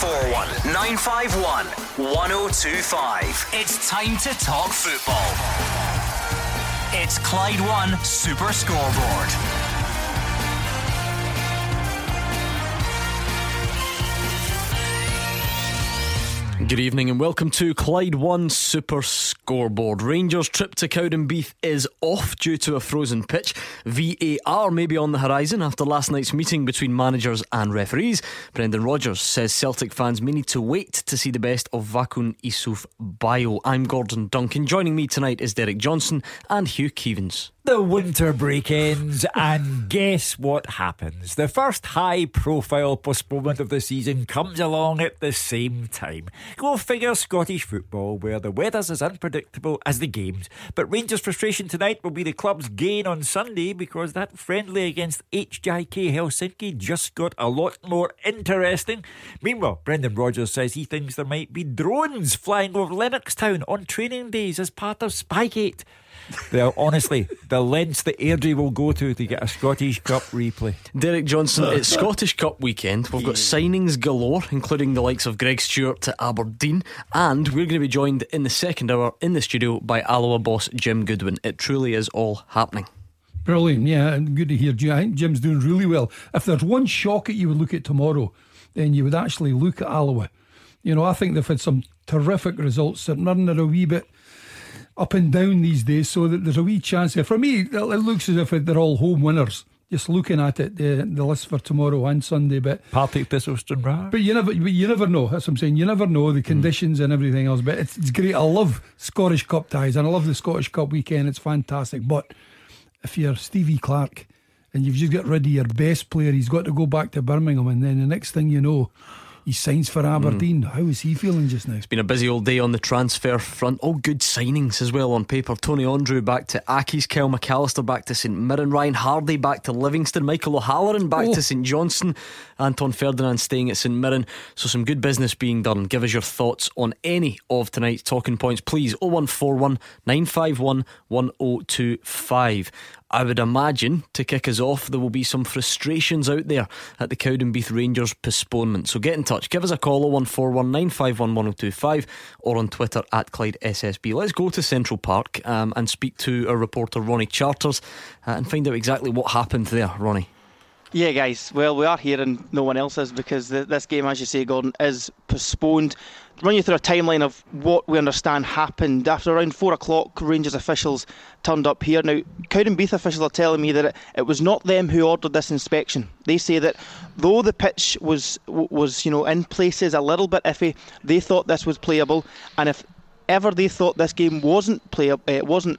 041 951 1025. It's time to talk football. It's Clyde One Super Scoreboard. Good evening and welcome to Clyde One Super Scoreboard. Rangers' trip to Cowdenbeath is off due to a frozen pitch. VAR may be on the horizon after last night's meeting between managers and referees. Brendan Rodgers says Celtic fans may need to wait to see the best of Vakoun Issouf Bayo. I'm Gordon Duncan. Joining me tonight is Derek Johnson and Hugh Keevins. The winter break ends and guess what happens? The first high-profile postponement of the season comes along at the same time. Go figure Scottish football, where the weather's as unpredictable as the games. But Rangers' frustration tonight will be the club's gain on Sunday, because that friendly against HJK Helsinki just got a lot more interesting. Meanwhile, Brendan Rodgers says he thinks there might be drones flying over Lennox Town on training days as part of Spygate. Honestly, the lengths that Airdrie will go to get a Scottish Cup replay. Derek Johnson, it's Scottish Cup weekend. We've got signings galore, including the likes of Greg Stewart to Aberdeen, and we're going to be joined in the second hour in the studio by Alloa boss Jim Goodwin. It truly is all happening. Brilliant, yeah, and good to hear Jim. I think Jim's doing really well. If there's one shock that you would look at tomorrow, then you would actually look at Alloa. You know, I think they've had some terrific results. St Mirren are a wee bit up and down these days, so that there's a wee chance here. For me, it looks as if they're all home winners. Just looking at it, the list for tomorrow and Sunday, but Partick Thistlestone, right? But you never know. That's what I'm saying. You never know the conditions and everything else. But it's great. I love Scottish Cup ties and I love the Scottish Cup weekend. It's fantastic. But if you're Stevie Clarke and you've just got rid of your best player, he's got to go back to Birmingham, and then the next thing you know, he signs for Aberdeen. How is he feeling just now? It's been a busy old day on the transfer front. All good signings as well on paper. Tony Andreu back to Aki's, Kyle McAllister back to St Mirren, Ryan Hardie back to Livingston, Michael O'Halloran back to St Johnstone, Anton Ferdinand staying at St Mirren. So some good business being done. Give us your thoughts on any of tonight's talking points, please. 0141 951 1025. I would imagine, to kick us off, there will be some frustrations out there at the Cowdenbeath Rangers postponement. So get in touch. Give us a call, 0141 951 1025, or on Twitter at Clyde SSB. Let's go to Central Park and speak to our reporter Ronnie Charters and find out exactly what happened there, Ronnie. Yeah, guys. Well, we are here and no one else is, because this game, as you say, Gordon, is postponed. Run you through a timeline of what we understand happened. After around 4 o'clock, Rangers officials turned up here. Now, Cowdenbeath officials are telling me that it was not them who ordered this inspection. They say that though the pitch was in places a little bit iffy, they thought this was playable, and if ever they thought this game wasn't playable, it wasn't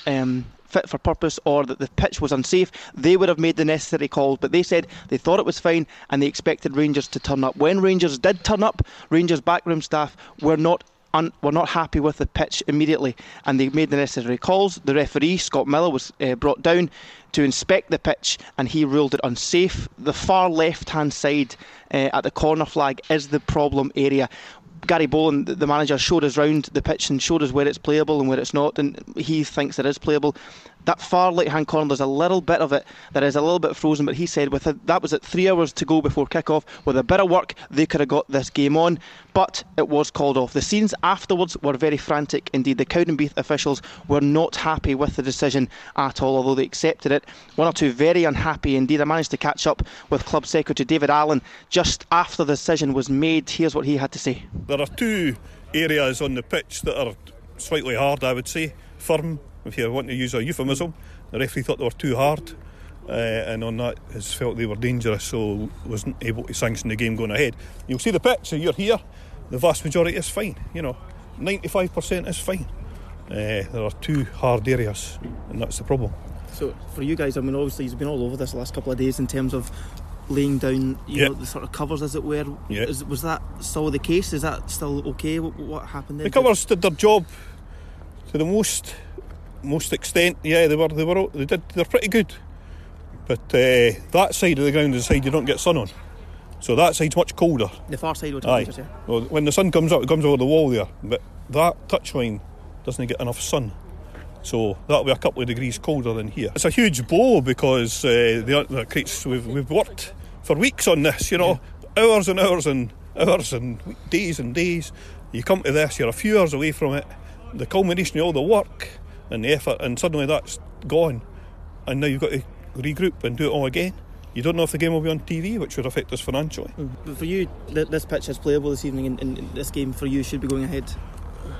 fit for purpose, or that the pitch was unsafe, they would have made the necessary calls. But they said they thought it was fine and they expected Rangers to turn up. When Rangers did turn up, Rangers backroom staff were not happy with the pitch immediately, and they made the necessary calls. The referee, Scott Miller, was brought down to inspect the pitch, and he ruled it unsafe. The far left-hand side at the corner flag is the problem area. Gary Boland, the manager, showed us round the pitch and showed us where it's playable and where it's not, and he thinks it is playable. That far right-hand corner, there's a little bit of it that is a little bit frozen, but he said that was at 3 hours to go before kick-off. With a bit of work, they could have got this game on, but it was called off. The scenes afterwards were very frantic indeed. The Cowdenbeath officials were not happy with the decision at all, although they accepted it. One or two very unhappy indeed. I managed to catch up with club secretary David Allen just after the decision was made. Here's what he had to say. There are two areas on the pitch that are slightly hard, I would say, firm, if you want to use a euphemism. The referee thought they were too hard, and on that has felt they were dangerous, so wasn't able to sanction the game going ahead. You'll see the pitch, so you're here, the vast majority is fine, 95% is fine. There are two hard areas, and that's the problem. So for you guys, I mean, obviously you've been all over this the last couple of days in terms of laying down, know, the sort of covers, as it were. Yep. Was that still the case? Is that still okay? What happened there? The covers did their job to the most extent. Yeah, they're pretty good, but that side of the ground is the side you don't get sun on, so that side's much colder. The far side would touch, yeah. Well, when the sun comes up, it comes over the wall there, but that touchline doesn't get enough sun, so that'll be a couple of degrees colder than here. It's a huge blow, because the creates, we've worked for weeks on this, hours and hours and hours and days. You come to this, you're a few hours away from it, the culmination of all the work and the effort, and suddenly that's gone, and now you've got to regroup and do it all again. You don't know if the game will be on TV, which would affect us financially. But for you, this pitch is playable this evening, and this game for you should be going ahead.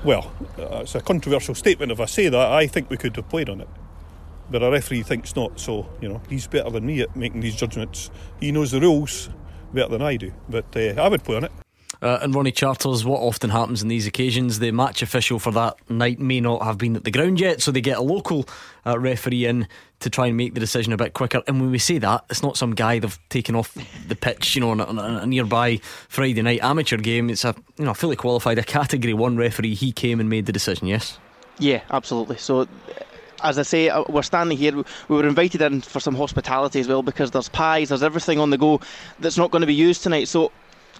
Well, it's a controversial statement if I say that. I think we could have played on it, but a referee thinks not, so you know, he's better than me at making these judgments. He knows the rules better than I do, but I would play on it. And Ronnie Charters, what often happens on these occasions, the match official for that night may not have been at the ground yet, so they get a local referee in to try and make the decision a bit quicker. And when we say that, it's not some guy they've taken off the pitch, you know, on a nearby Friday night amateur game. It's a, you know, fully qualified, a Category 1 referee. He came and made the decision, yes? Yeah, absolutely. So, as I say, we're standing here. We were invited in for some hospitality as well, because there's pies, there's everything on the go that's not going to be used tonight. So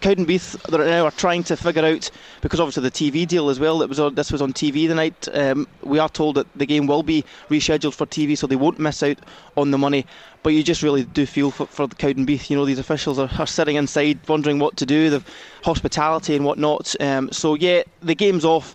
Cowdenbeath right now are trying to figure out, because obviously the TV deal as well, this was on TV the night. We are told that the game will be rescheduled for TV, so they won't miss out on the money. But you just really do feel for Cowdenbeath. You know, these officials are sitting inside wondering what to do, the hospitality and whatnot. So yeah, the game's off.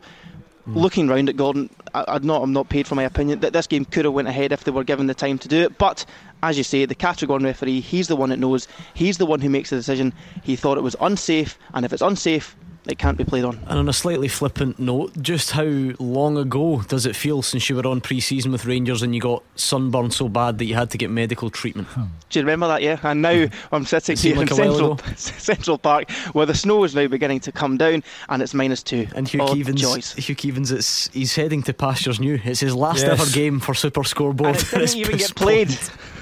Looking round at Gordon, I'm not paid for my opinion that this game could have went ahead if they were given the time to do it. But as you say, the Category 1 referee, he's the one that knows. He's the one who makes the decision. He thought it was unsafe, and if it's unsafe, it can't be played on. And on a slightly flippant note, just how long ago does it feel since you were on pre-season with Rangers and you got sunburned so bad that you had to get medical treatment? Do you remember that? Yeah, and now I'm sitting here in Central Park where the snow is now beginning to come down and it's -2. And Hugh Keevins, he's heading to Pastures New. It's his last ever game for Super Scoreboard. And it didn't even get played.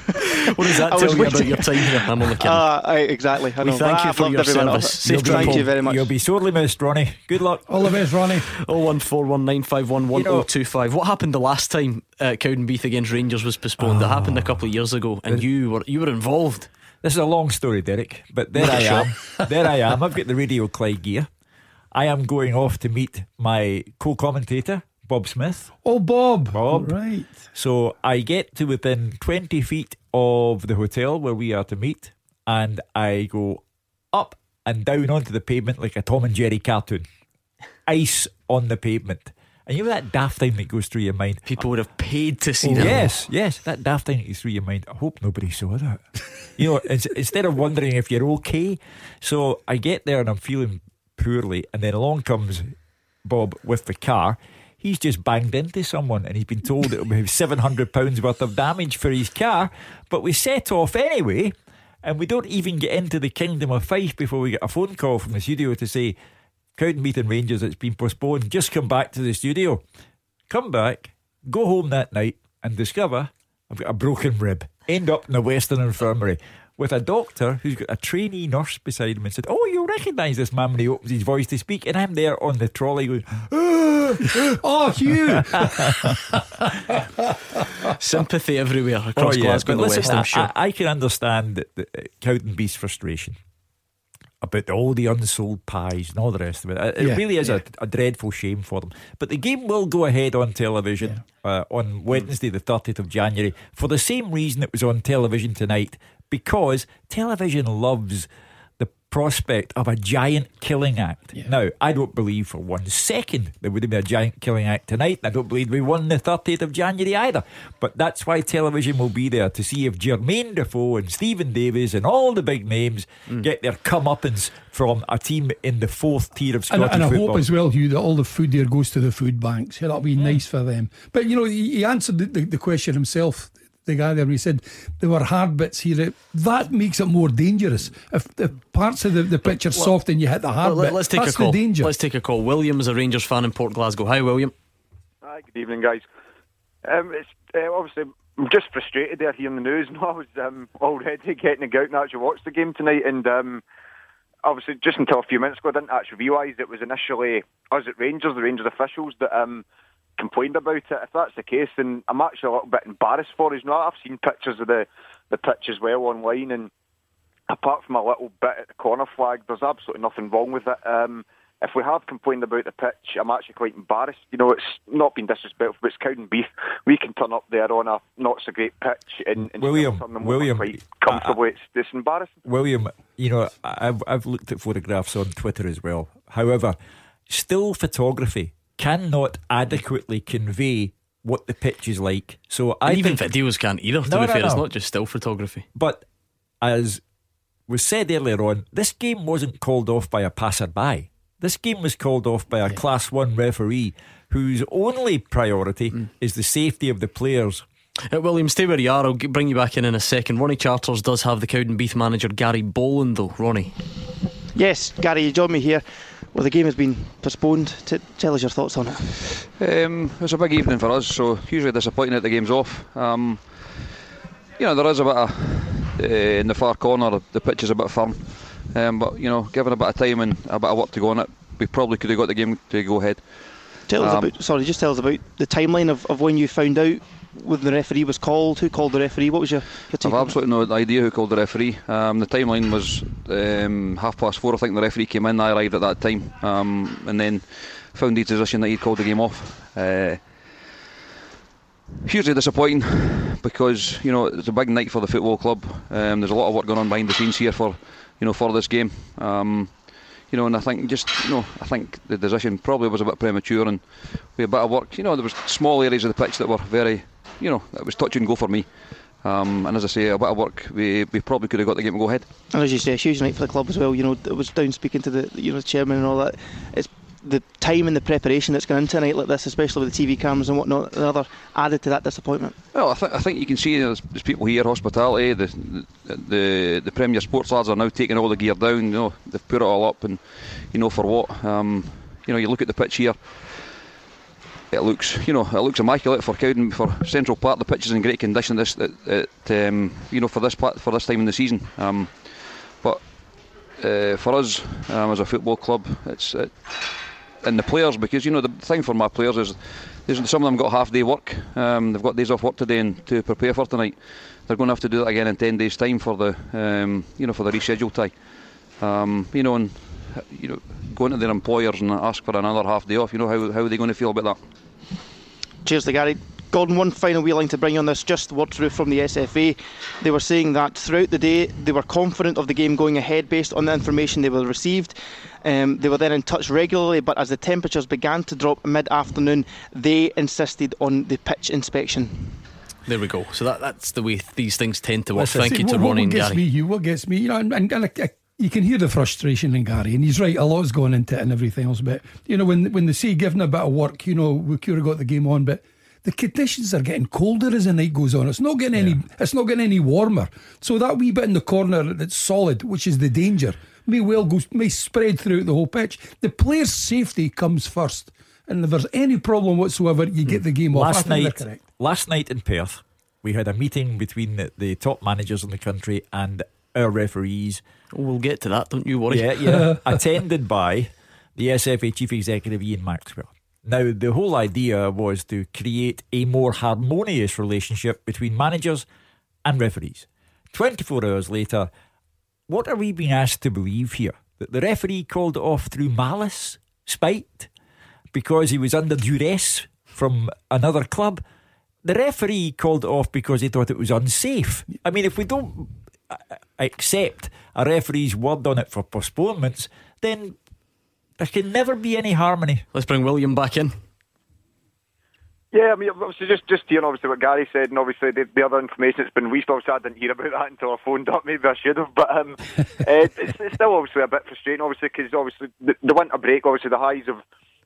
What does that tell you about your time here? I'm only kidding. Exactly. I know. We thank you for your service. Thank you very much. You'll be sorely missed, Ronnie. Good luck. All the best, Ronnie. 01419511025. What happened the last time Cowdenbeath against Rangers was postponed? That happened a couple of years ago, and you were involved. This is a long story, Derek, but there I am. There I am. I've got the Radio Clyde gear. I am going off to meet my co-commentator, Bob Smith. Oh, Bob. Right. So I get to within 20 feet of the hotel where we are to meet, and I go up and down onto the pavement like a Tom and Jerry cartoon. Ice on the pavement. And you know that daft thing that goes through your mind? People would have paid to see that. Yes, that daft thing that goes through your mind. I hope nobody saw that. You know, instead of wondering if you're okay. So I get there and I'm feeling poorly, and then along comes Bob with the car. He's just banged into someone and he's been told it'll be £700 worth of damage for his car. But we set off anyway, and we don't even get into the Kingdom of Fife before we get a phone call from the studio to say, Cowdenbeath and Rangers, it's been postponed. Just come back to the studio. Come back, go home that night and discover I've got a broken rib. End up in the Western Infirmary with a doctor who's got a trainee nurse beside him and said, oh, you'll recognise this man when he opens his voice to speak. And I'm there on the trolley going, oh, Hugh. Sympathy everywhere across Glasgow and the West, I'm sure. I can understand Cowdenbeath's frustration about all the unsold pies and all the rest of it. It really is a dreadful shame for them. But the game will go ahead on television on Wednesday the 30th of January for the same reason it was on television tonight, because television loves the prospect of a giant killing act. Now, I don't believe for one second there would have been a giant killing act tonight, and I don't believe we won the 30th of January either. But that's why television will be there, to see if Jermain Defoe and Stephen Davies and all the big names get their comeuppance from a team in the fourth tier of Scottish football. And I hope as well, Hugh, that all the food there goes to the food banks. That'll be nice for them. But you know, he answered the question himself, the guy there. He said there were hard bits here. That makes it more dangerous. If the parts of the pitch are soft and you hit the hard bit, let's take that's a call. The danger. Let's take a call. William is a Rangers fan in Port Glasgow. Hi, William. Hi, good evening, guys. Obviously, I'm just frustrated there hearing the news. And I was already getting a gout and actually watched the game tonight. And obviously, just until a few minutes ago, I didn't actually realise it was initially us at Rangers, the Rangers officials, that complained about it. If that's the case, then I'm actually a little bit embarrassed for us. You know, I've seen pictures of the pitch as well online, and apart from a little bit at the corner flag, there's absolutely nothing wrong with it. if we have complained about the pitch, I'm actually quite embarrassed. You know, it's not been disrespectful, but it's Cowdenbeath. We can turn up there on a not-so-great pitch and William, turn them William, quite comfortably. It's embarrassing. William, you know, I've looked at photographs on Twitter as well. However, still photography cannot adequately convey what the pitch is like. So I even think videos can't either, to be fair. It's not just still photography. But as was said earlier on, this game wasn't called off by a passerby. This game was called off by a Class 1 referee whose only priority is the safety of the players. William, stay where you are. I'll bring you back in a second. Ronnie Charters does have the Cowdenbeath manager Gary Boland though. Ronnie. Yes, Gary, you join me here. Well, the game has been postponed. Tell us your thoughts on it. It's a big evening for us, so usually disappointing that the game's off. You know, there is a bit of in the far corner, the pitch is a bit firm, but you know, given a bit of time and a bit of work to go on it, we probably could have got the game to go ahead. Tell us about the timeline of when you found out when the referee was called. Who called the referee? What was your take? I've absolutely no idea who called the referee. The timeline was 4:30, I think the referee came in. I arrived at that time, and then found his position that he'd called the game off. Hugely disappointing, because you know, it's a big night for the football club. There's a lot of work going on behind the scenes here for this game. You know, and I think the decision probably was a bit premature, and we had a bit of work. You know, there was small areas of the pitch that were very, you know, it was touch and go for me. And as I say, a bit of work, we probably could have got the game to go ahead. And as you say, a huge night for the club as well. You know, it was down speaking to the chairman and all that. It's the time and the preparation that's gone into a night like this, especially with the TV cameras and whatnot, another added to that disappointment. Well, I think you can see, you know, there's people here, hospitality, the Premier Sports lads are now taking all the gear down. You know, they've put it all up, and you know for what. You know, you look at the pitch here. It looks immaculate for Cowden. For Central Park, the pitch is in great condition. For this time in the season. But for us as a football club, it's. And the players, because you know the thing for my players is some of them got half day work. They've got days off work today and to prepare for tonight. They're going to have to do that again in 10 days' time for the for the rescheduled tie. Going to their employers and ask for another half day off. You know, how are they going to feel about that? Cheers to Gary. Gordon, one final wee line to bring on this, just word through from the SFA. They were saying that throughout the day they were confident of the game going ahead based on the information they were received. They were then in touch regularly, but as the temperatures began to drop mid-afternoon, they insisted on the pitch inspection. There we go. So that's the way these things tend to work. Thank you to Ronnie and Gary. What gets me, you know, and you can hear the frustration in Gary, and he's right, a lot's gone into it and everything else, but you know, when they say giving a bit of work, you know, we could have got the game on, but the conditions are getting colder as the night goes on. It's not getting any warmer. So that wee bit in the corner that's solid, which is the danger, may spread throughout the whole pitch. The player's safety comes first, and if there's any problem whatsoever, you get the game off. Last night in Perth, we had a meeting between the top managers in the country and our referees. Oh, we'll get to that. Don't you worry. Yeah. Attended by the SFA Chief Executive Ian Maxwell. Now, the whole idea was to create a more harmonious relationship between managers and referees. 24 hours later, what are we being asked to believe here? That the referee called it off through malice, spite, because he was under duress from another club? The referee called it off because he thought it was unsafe. I mean, if we don't accept a referee's word on it for postponements, then there can never be any harmony. Let's bring William back in. Yeah, I mean, obviously just hearing obviously what Gary said, and obviously the other information that's been released. Obviously I didn't hear about that until I phoned up. Maybe I should have, but it's still obviously a bit frustrating, obviously, because obviously the winter break, obviously the highs of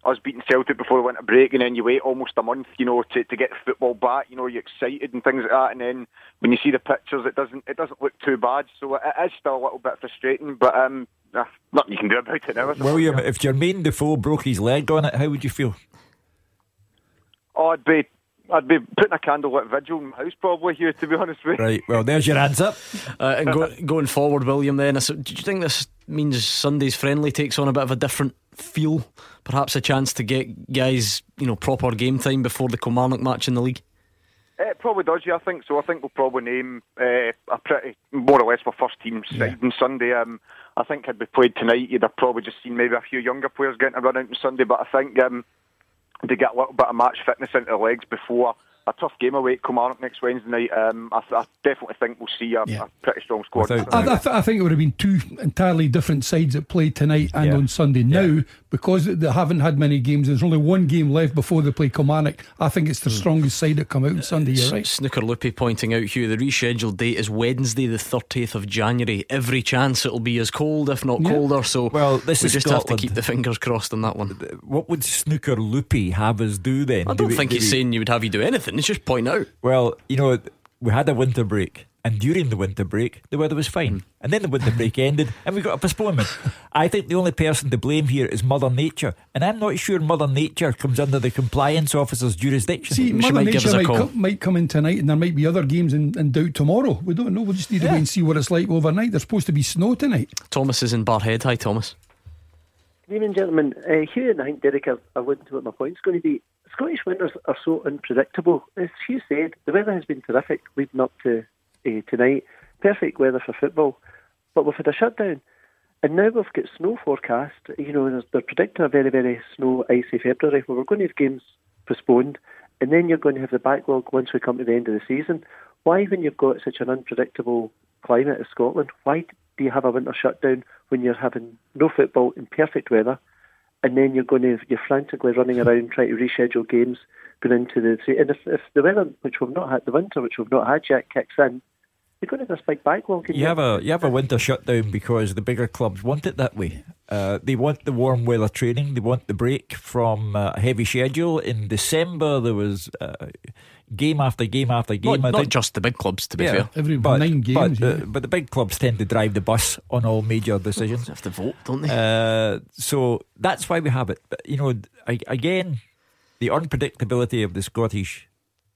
us beating Celtic before the winter break, and then you wait almost a month, you know, to get football back. You know, you're excited and things like that, and then when you see the pictures, it doesn't look too bad. So it is still a little bit frustrating, but nothing you can do about it now. William, if Jermain Defoe broke his leg on it, how would you feel? Oh, I'd be putting a candlelit vigil in my house probably, here, to be honest with you. Right, well, there's your answer. And going forward, William, then, do you think this means Sunday's friendly takes on a bit of a different feel? Perhaps a chance to get guys, you know, proper game time before the Kilmarnock match in the league? It probably does, yeah, I think so. I think we'll probably name a pretty, more or less, my first team side on Sunday. I think had we played tonight, you'd have probably just seen maybe a few younger players getting a run out on Sunday. But I think they get a little bit of match fitness into the legs before a tough game away at Kilmarnock next Wednesday night. I definitely think we'll see a pretty strong squad. I think it would have been two entirely different sides that played tonight and on Sunday. Now, because they haven't had many games, there's only one game left before they play Kilmarnock. I think it's the strongest side that come out on Sunday. Right? Snooker Loopy pointing out, Hugh, the rescheduled date is Wednesday the 30th of January. Every chance it'll be as cold, if not colder. So well, this we just Scotland. Have to keep the fingers crossed on that one. What would Snooker Loopy have us do then? I don't think he's saying you would have you do anything. Let's just point out. Well, you know, we had a winter break, and during the winter break, the weather was fine. And then the winter break ended, and we got a postponement. I think the only person to blame here is Mother Nature, and I'm not sure Mother Nature comes under the compliance officer's jurisdiction. See, Mother Nature might come in tonight, and there might be other games in doubt tomorrow. We don't know. We'll just need to wait and see what it's like overnight. There's supposed to be snow tonight. Thomas is in Barhead. Hi, Thomas. Good evening, gentlemen. Hugh and I think Derek are alluding to what my point's going to be. Scottish winters are so unpredictable. As Hugh said, the weather has been terrific leading up to tonight. Perfect weather for football. But we've had a shutdown. And now we've got snow forecast. You know, they're predicting a very, very snow, icy February where we're going to have games postponed. And then you're going to have the backlog once we come to the end of the season. Why, when you've got such an unpredictable climate as Scotland, why do you have a winter shutdown when you're having no football in perfect weather? And then you're frantically running around trying to reschedule games, going into the. And if the weather, which we've not had, the winter, which we've not had yet, kicks in, you're going to have this big backlog. You have a winter shutdown because the bigger clubs want it that way. They want the warm weather training. They want the break from a heavy schedule. In December, there was game after game after game. Not just the big clubs, to be fair. Every 9 games. But the big clubs tend to drive the bus on all major decisions. They have to vote, don't they? So that's why we have it. You know, again, the unpredictability of the Scottish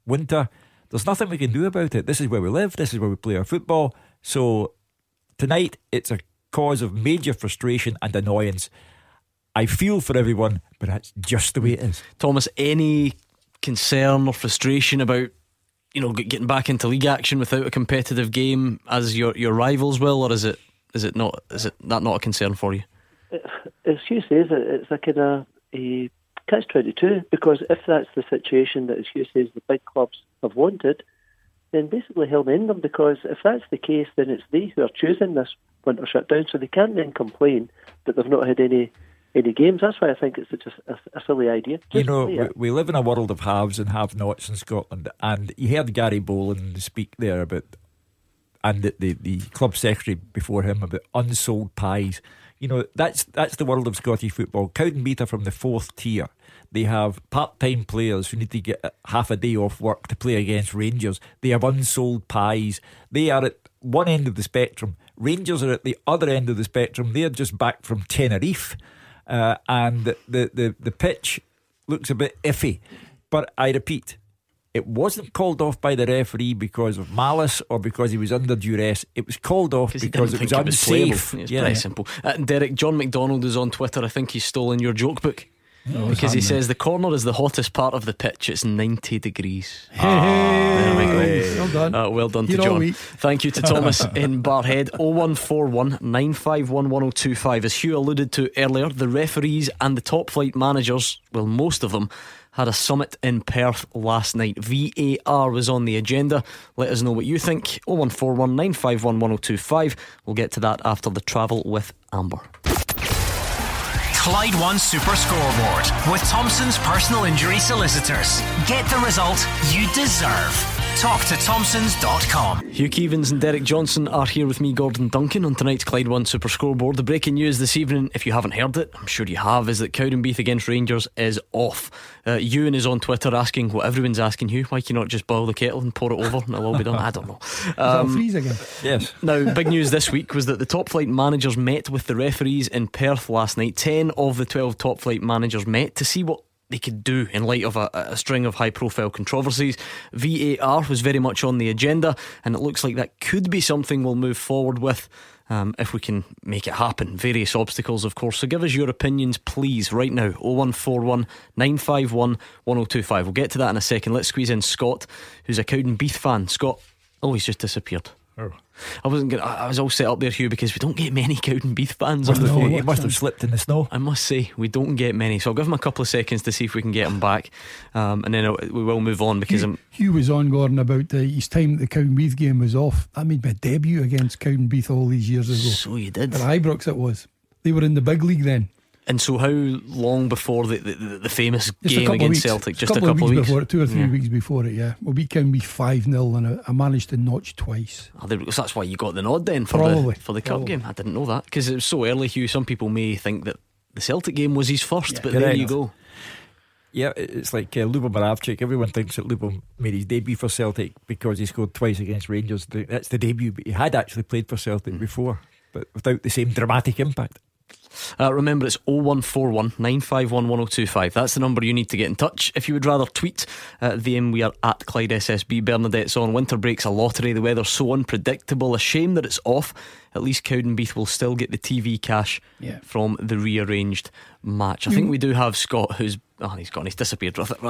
winter. There's nothing we can do about it. This is where we live. This is where we play our football. So tonight, it's a cause of major frustration and annoyance. I feel for everyone, but that's just the way it is. Thomas, any concern or frustration about, you know, getting back into league action without a competitive game as your rivals will, or is it not a concern for you? As Hugh says, it's like a catch-22, because if that's the situation that, as Hugh says, the big clubs have wanted, then basically hell end them, because if that's the case, then it's they who are choosing this winter shutdown, so they can't then complain that they've not had any games. That's why I think it's such a silly idea. You know, we live in a world of haves and have-nots in Scotland, and you heard Gary Boland speak there about, and the club secretary before him, about unsold pies. You know, that's the world of Scottish football. Cowdenbeath are from the 4th tier. They have part-time players who need to get half a day off work to play against Rangers. They have unsold pies. They are at one end of the spectrum. Rangers are at the other end of the spectrum. They're just back from Tenerife. And the pitch looks a bit iffy. But I repeat, it wasn't called off by the referee because of malice or because he was under duress. It was called off because it was unsafe. It's pretty simple. Derek, John McDonald is on Twitter. I think he's stolen your joke book. No, because he says the corner is the hottest part of the pitch. It's 90 degrees. Hey. Well done. Well done to John. Thank you to Thomas in Barhead. 0141 951 1025. As Hugh alluded to earlier, the referees and the top flight managers, well, most of them, had a summit in Perth last night. VAR was on the agenda. Let us know what you think. 0141 951 1025. We'll get to that after the travel with Amber. Clyde One Super Scoreboard with Thompson's personal injury solicitors. Get the result you deserve. Talk to Thompsons.com. Hugh Keevins and Derek Johnson are here with me, Gordon Duncan, on tonight's Clyde One Super Scoreboard. The breaking news this evening, if you haven't heard it, I'm sure you have, is that Cowdenbeath against Rangers is off. Ewan is on Twitter asking what everyone's asking, Hugh, why can you not just boil the kettle and pour it over and it'll all be done? I don't know. Is that freeze again? Yes. Now, big news this week was that the top flight managers met with the referees in Perth last night. 10 of the 12 top flight managers met to see what they could do in light of a string of high profile controversies. VAR was very much on the agenda, and it looks like that could be something we'll move forward with if we can make it happen. Various obstacles, of course. So give us your opinions, please, right now. 0141 951 1025. We'll get to that in a second. Let's squeeze in Scott, who's a Cowdenbeath fan. Scott, oh, he's just disappeared. Oh. I was all set up there, Hugh, because we don't get many Cowdenbeath fans on the phone. He must have slipped in the snow. I must say, we don't get many, so I'll give him a couple of seconds to see if we can get him back, and then we will move on, because Hugh was on, Gordon, about his time that the Cowdenbeath game was off. I made my debut against Cowdenbeath all these years ago. So you did. At Ibrox it was. They were in the big league then. And so how long before the famous game against Celtic? Just a couple of weeks before it, 2 or 3 weeks before it, yeah. We beat Cowdenbeath 5-0 and I managed to notch twice. So that's why you got the nod then for the cup game. I didn't know that, because it was so early, Hugh. Some people may think that the Celtic game was his first, but there you go. Yeah, it's like Ljubo Moravchik. Everyone thinks that Ljubo made his debut for Celtic because he scored twice against Rangers. That's the debut, but he had actually played for Celtic before, but without the same dramatic impact. Remember, it's 0141 951 1025. That's the number you need to get in touch. If you would rather tweet, then we are at Clyde SSB. Bernadette's on. Winter break's a lottery. The weather's so unpredictable. A shame that it's off. At least Cowdenbeath will still get the TV cash from the rearranged match. I think we do have Scott, who's he's gone. He's disappeared with it.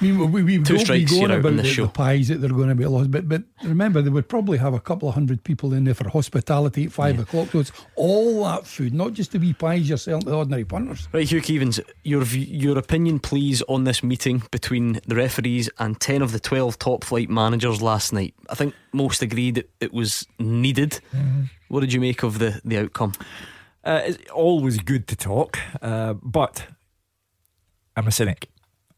We've two strikes here out in the show. The pies that they're going to be lost, but remember, they would probably have a couple of hundred people in there for hospitality at 5 o'clock. So it's all that food, not just the wee pies yourself, the ordinary punters. Right, Hugh Keevins, your opinion, please, on this meeting between the referees and 10 of the 12 top flight managers last night. I think most agreed it was needed. What did you make of the outcome? It's always good to talk, but I'm a cynic.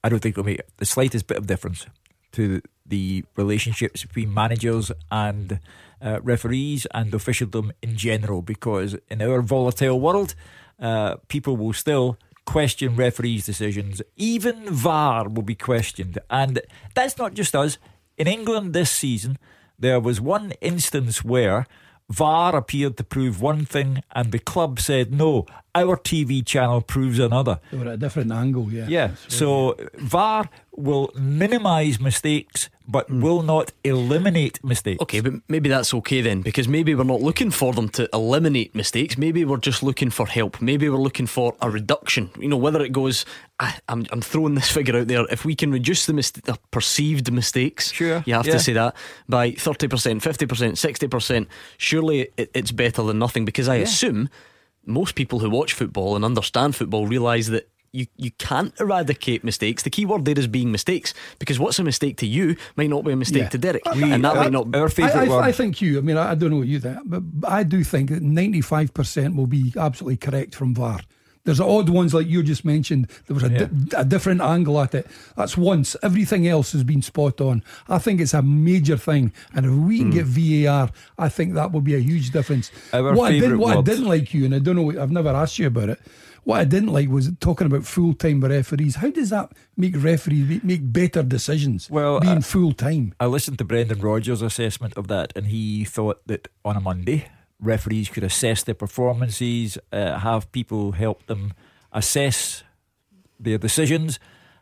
I don't think it'll make the slightest bit of difference to the relationships between managers and referees and officialdom in general, because in our volatile world, people will still question referees' decisions. Even VAR will be questioned, and that's not just us. In England this season, there was one instance where VAR appeared to prove one thing and the club said, no, our TV channel proves another. They were at a different angle, yeah. So VAR will minimise mistakes but will not eliminate mistakes. Okay, but maybe that's okay then, because maybe we're not looking for them to eliminate mistakes. Maybe we're just looking for help. Maybe we're looking for a reduction. You know, whether it goes, I'm throwing this figure out there, if we can reduce the perceived mistakes, sure, you have to say that, by 30%, 50%, 60%, surely it's better than nothing, because I assume most people who watch football and understand football realise that you can't eradicate mistakes. The key word there is being mistakes, because what's a mistake to you might not be a mistake to Derek, and that might not be our favourite word. I think you, I mean, I don't know what you think, but I do think that 95% will be absolutely correct from VAR. There's odd ones like you just mentioned. There was a different angle at it. That's once. Everything else has been spot on. I think it's a major thing, and if we can get VAR, I think that will be a huge difference. What I didn't like, you, and I don't know, I've never asked you about it, what I didn't like was talking about full-time referees. How does that make referees make better decisions, being full-time? I listened to Brendan Rodgers' assessment of that, and he thought that on a Monday referees could assess their performances, have people help them assess their decisions,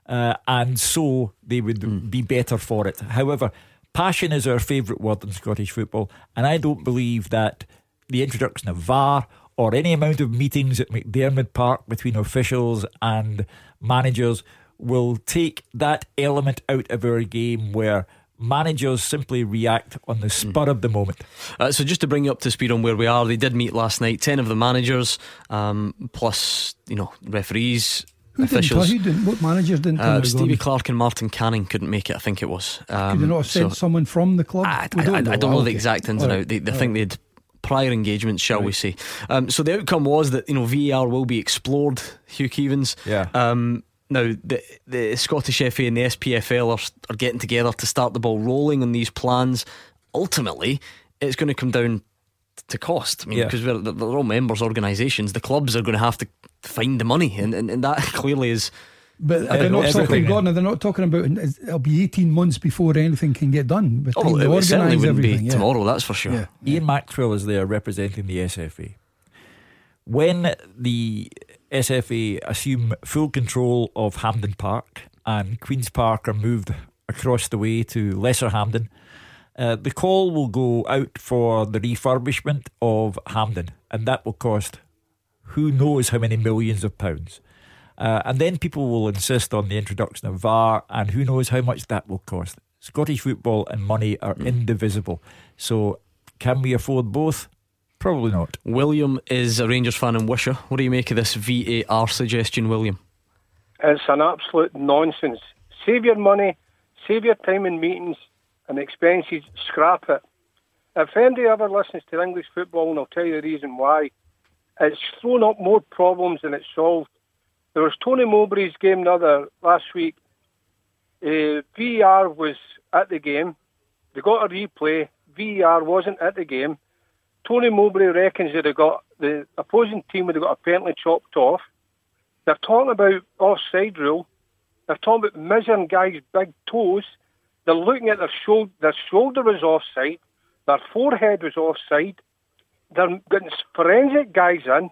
and so they would be better for it. However, passion is our favourite word in Scottish football, and I don't believe that the introduction of VAR or any amount of meetings at McDermott Park between officials and managers will take that element out of our game, where managers simply react on the spur of the moment. So just to bring you up to speed on where we are, they did meet last night, 10 of the managers, plus, you know, referees, officials. What managers didn't come? Stevie Clarke and Martin Canning couldn't make it, I think it was. Could they not have sent someone from the club? I don't know the exact ins and outs. They think they'd prior engagements, shall we say. So the outcome was that, you know, VAR will be explored, Hugh Keevins. Now the Scottish FA and the SPFL are getting together to start the ball rolling on these plans. Ultimately, it's going to come down to cost. I mean, because they're all members' organisations. The clubs are going to have to find the money, and that clearly is. But they're not talking, Gordon, they're not talking about it'll be 18 months before anything can get done. It certainly wouldn't be tomorrow, that's for sure. Ian Maxwell is there representing the SFA. When the SFA assume full control of Hampden Park and Queen's Park are moved across the way to Lesser Hampden, the call will go out for the refurbishment of Hampden, and that will cost who knows how many millions of pounds. And then people will insist on the introduction of VAR, and who knows how much that will cost. Scottish football and money are indivisible. So Can we afford both? Probably not. William is a Rangers fan in Wisher. What do you make of this VAR suggestion, William? It's an absolute nonsense. Save your money, save your time in meetings and expenses, scrap it. If anybody ever listens to English football, and I'll tell you the reason why, it's thrown up more problems than it's solved. There was Tony Mowbray's game last week. VAR was at the game. They got a replay. VAR wasn't at the game. Tony Mowbray reckons that the opposing team would have got a penalty chopped off. They're talking about offside rule. They're talking about measuring guys' big toes. They're looking at their shoulder was offside. Their forehead was offside. They're getting forensic guys in.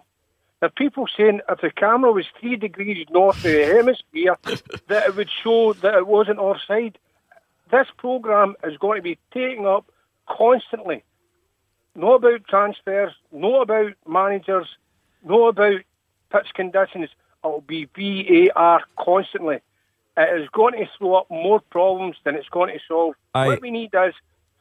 There are people saying if the camera was 3 degrees north of the hemisphere, that it would show that it wasn't offside. This programme is going to be taken up constantly. Not about transfers, not about managers, not about pitch conditions. It'll be VAR constantly. It is going to throw up more problems than it's going to solve. What we need is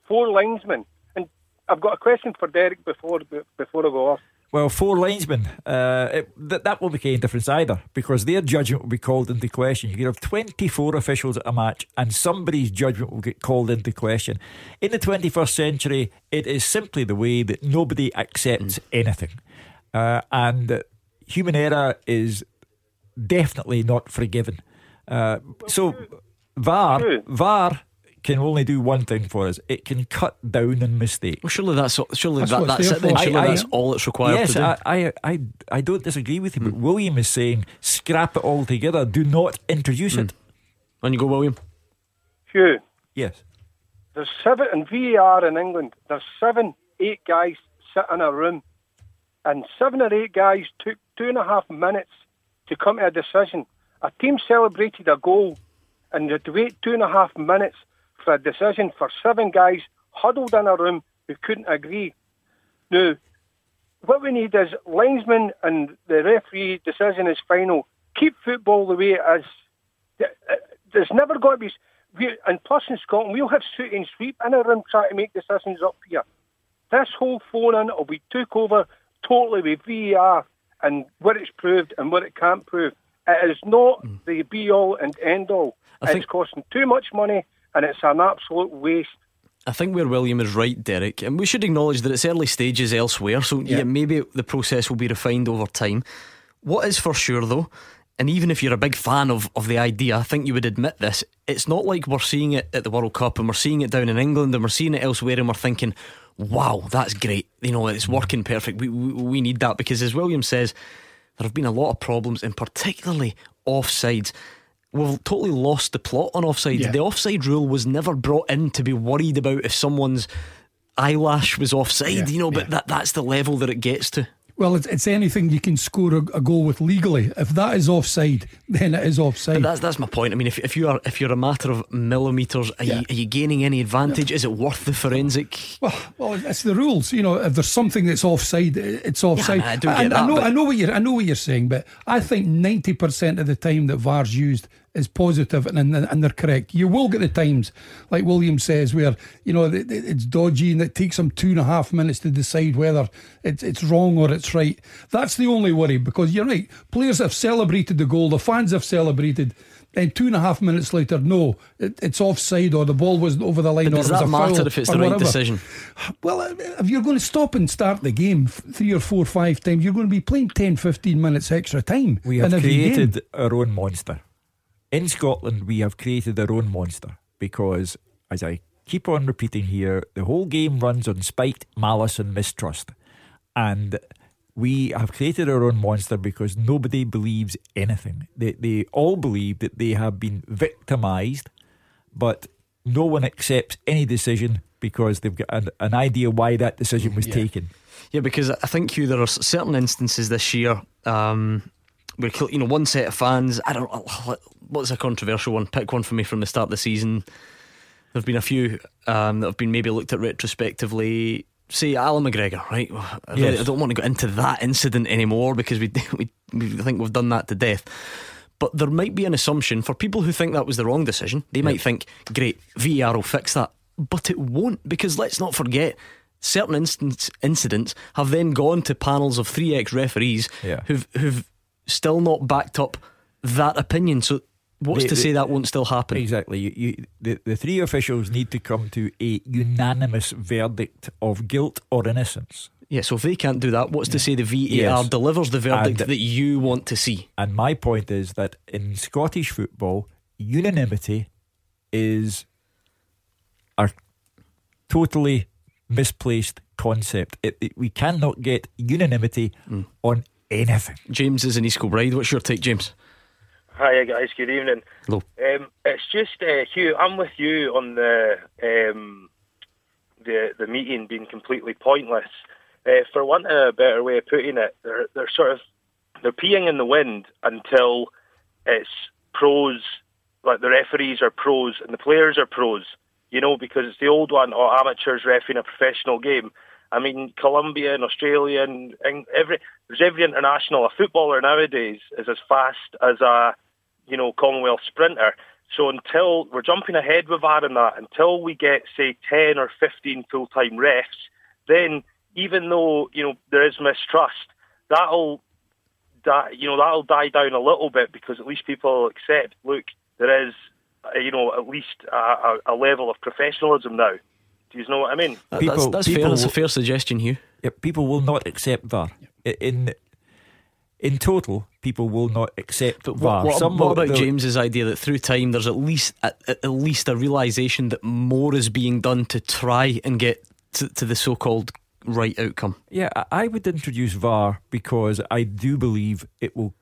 4 linesmen. And I've got a question for Derek before I go off. Well, 4 linesmen, that won't make any difference either, because their judgment will be called into question. You could have 24 officials at a match and somebody's judgment will get called into question. In the 21st century, it is simply the way that nobody accepts anything. And human error is definitely not forgiven. VAR can only do one thing for us. It can cut down on mistakes. Well, surely that's it then. Surely that's all it's required to do. Yes, I don't disagree with you, but William is saying scrap it all together. Do not introduce it. On you go, William. Hugh. Yes. There's 7 in VAR in England. There's 7, 8 guys sit in a room, and 7 or 8 guys took 2.5 minutes to come to a decision. A team celebrated a goal, and you had to wait 2.5 minutes. A decision for 7 guys huddled in a room who couldn't agree. Now, what we need is linesmen, and the referee decision is final. Keep football the way it is. There's never going to be, and plus in Scotland we'll have soot and sweep in a room trying to make decisions up here. This whole phone in will be took over totally with VAR and what it's proved and what it can't prove. It is not the be all and end all. It's costing too much money. And it's an absolute waste. I think where William is right, Derek, and we should acknowledge that it's early stages elsewhere, so yeah, maybe the process will be refined over time. What is for sure though, and even if you're a big fan of the idea, I think you would admit this, it's not like we're seeing it at the World Cup and we're seeing it down in England and we're seeing it elsewhere and we're thinking, wow, that's great, you know, it's working perfect. We need that, because as William says, there have been a lot of problems, and particularly offsides. We've totally lost the plot on offside. Yeah. The offside rule was never brought in to be worried about if someone's eyelash was offside, but that's the level that it gets to. Well, it's anything you can score a goal with legally. If that is offside, then it is offside. But that's my point. I mean, if you're a matter of millimetres, are you gaining any advantage? Yeah. Is it worth the forensic? Well, it's the rules. You know, if there's something that's offside, it's offside. Yeah, I know what you're saying, but I think 90% of the time that VAR's used is positive and they're correct. You will get the times, like William says, where you know it's dodgy and it takes them 2.5 minutes to decide whether it's wrong or it's right. That's the only worry, because you're right. Players have celebrated the goal, the fans have celebrated. Then 2.5 minutes later, no, it's offside, or the ball wasn't over the line. But does that matter if it's the right decision? Well, if you're going to stop and start the game 3 or 4 or 5 times, you're going to be playing 10-15 minutes extra time. We have created our own monster. In Scotland, we have created our own monster, because, as I keep on repeating here, the whole game runs on spite, malice and mistrust. And we have created our own monster because nobody believes anything. They all believe that they have been victimised, but no one accepts any decision because they've got an idea why that decision was taken. Yeah, because I think, Hugh, there are certain instances this year where, you know, one set of fans, I don't know, what's a controversial one? Pick one for me from the start of the season. There have been a few that have been maybe looked at retrospectively. Say Alan McGregor, right? I don't want to go into that incident anymore, because we think we've done that to death. But there might be an assumption for people who think that was the wrong decision. They might think, great, VAR will fix that. But it won't, because let's not forget, certain incidents have then gone to panels of three ex-referees who've still not backed up that opinion. So what's to say that won't still happen? Exactly. The three officials need to come to a unanimous verdict of guilt or innocence. Yeah, so if they can't do that, what's to say the VAR delivers the verdict that you want to see? And my point is that in Scottish football, unanimity is a totally misplaced concept. We cannot get unanimity on anything. James is in East Kilbride. What's your take, James? Hi guys, good evening. Hello. It's just Hugh, I'm with you on the meeting being completely pointless. For want of a better way of putting it, they're peeing in the wind until it's pros, like the referees are pros and the players are pros, you know, because it's the old one, or amateurs refereeing a professional game. I mean, Colombian, Australian, there's every international. A footballer nowadays is as fast as a, you know, Commonwealth sprinter. So until we're jumping ahead with VAR and that, until we get, say, 10 or 15 full-time refs, then even though, you know, there is mistrust, that'll die down a little bit, because at least people will accept, look, there is, you know, at least a level of professionalism now. Do you know what I mean? That's fair. That's a fair suggestion, Hugh. Yeah, people will not accept VAR. In total, people will not accept VAR. What about James's idea that through time there's at least a realisation that more is being done to try and get to the so-called right outcome? Yeah, I would introduce VAR because I do believe it will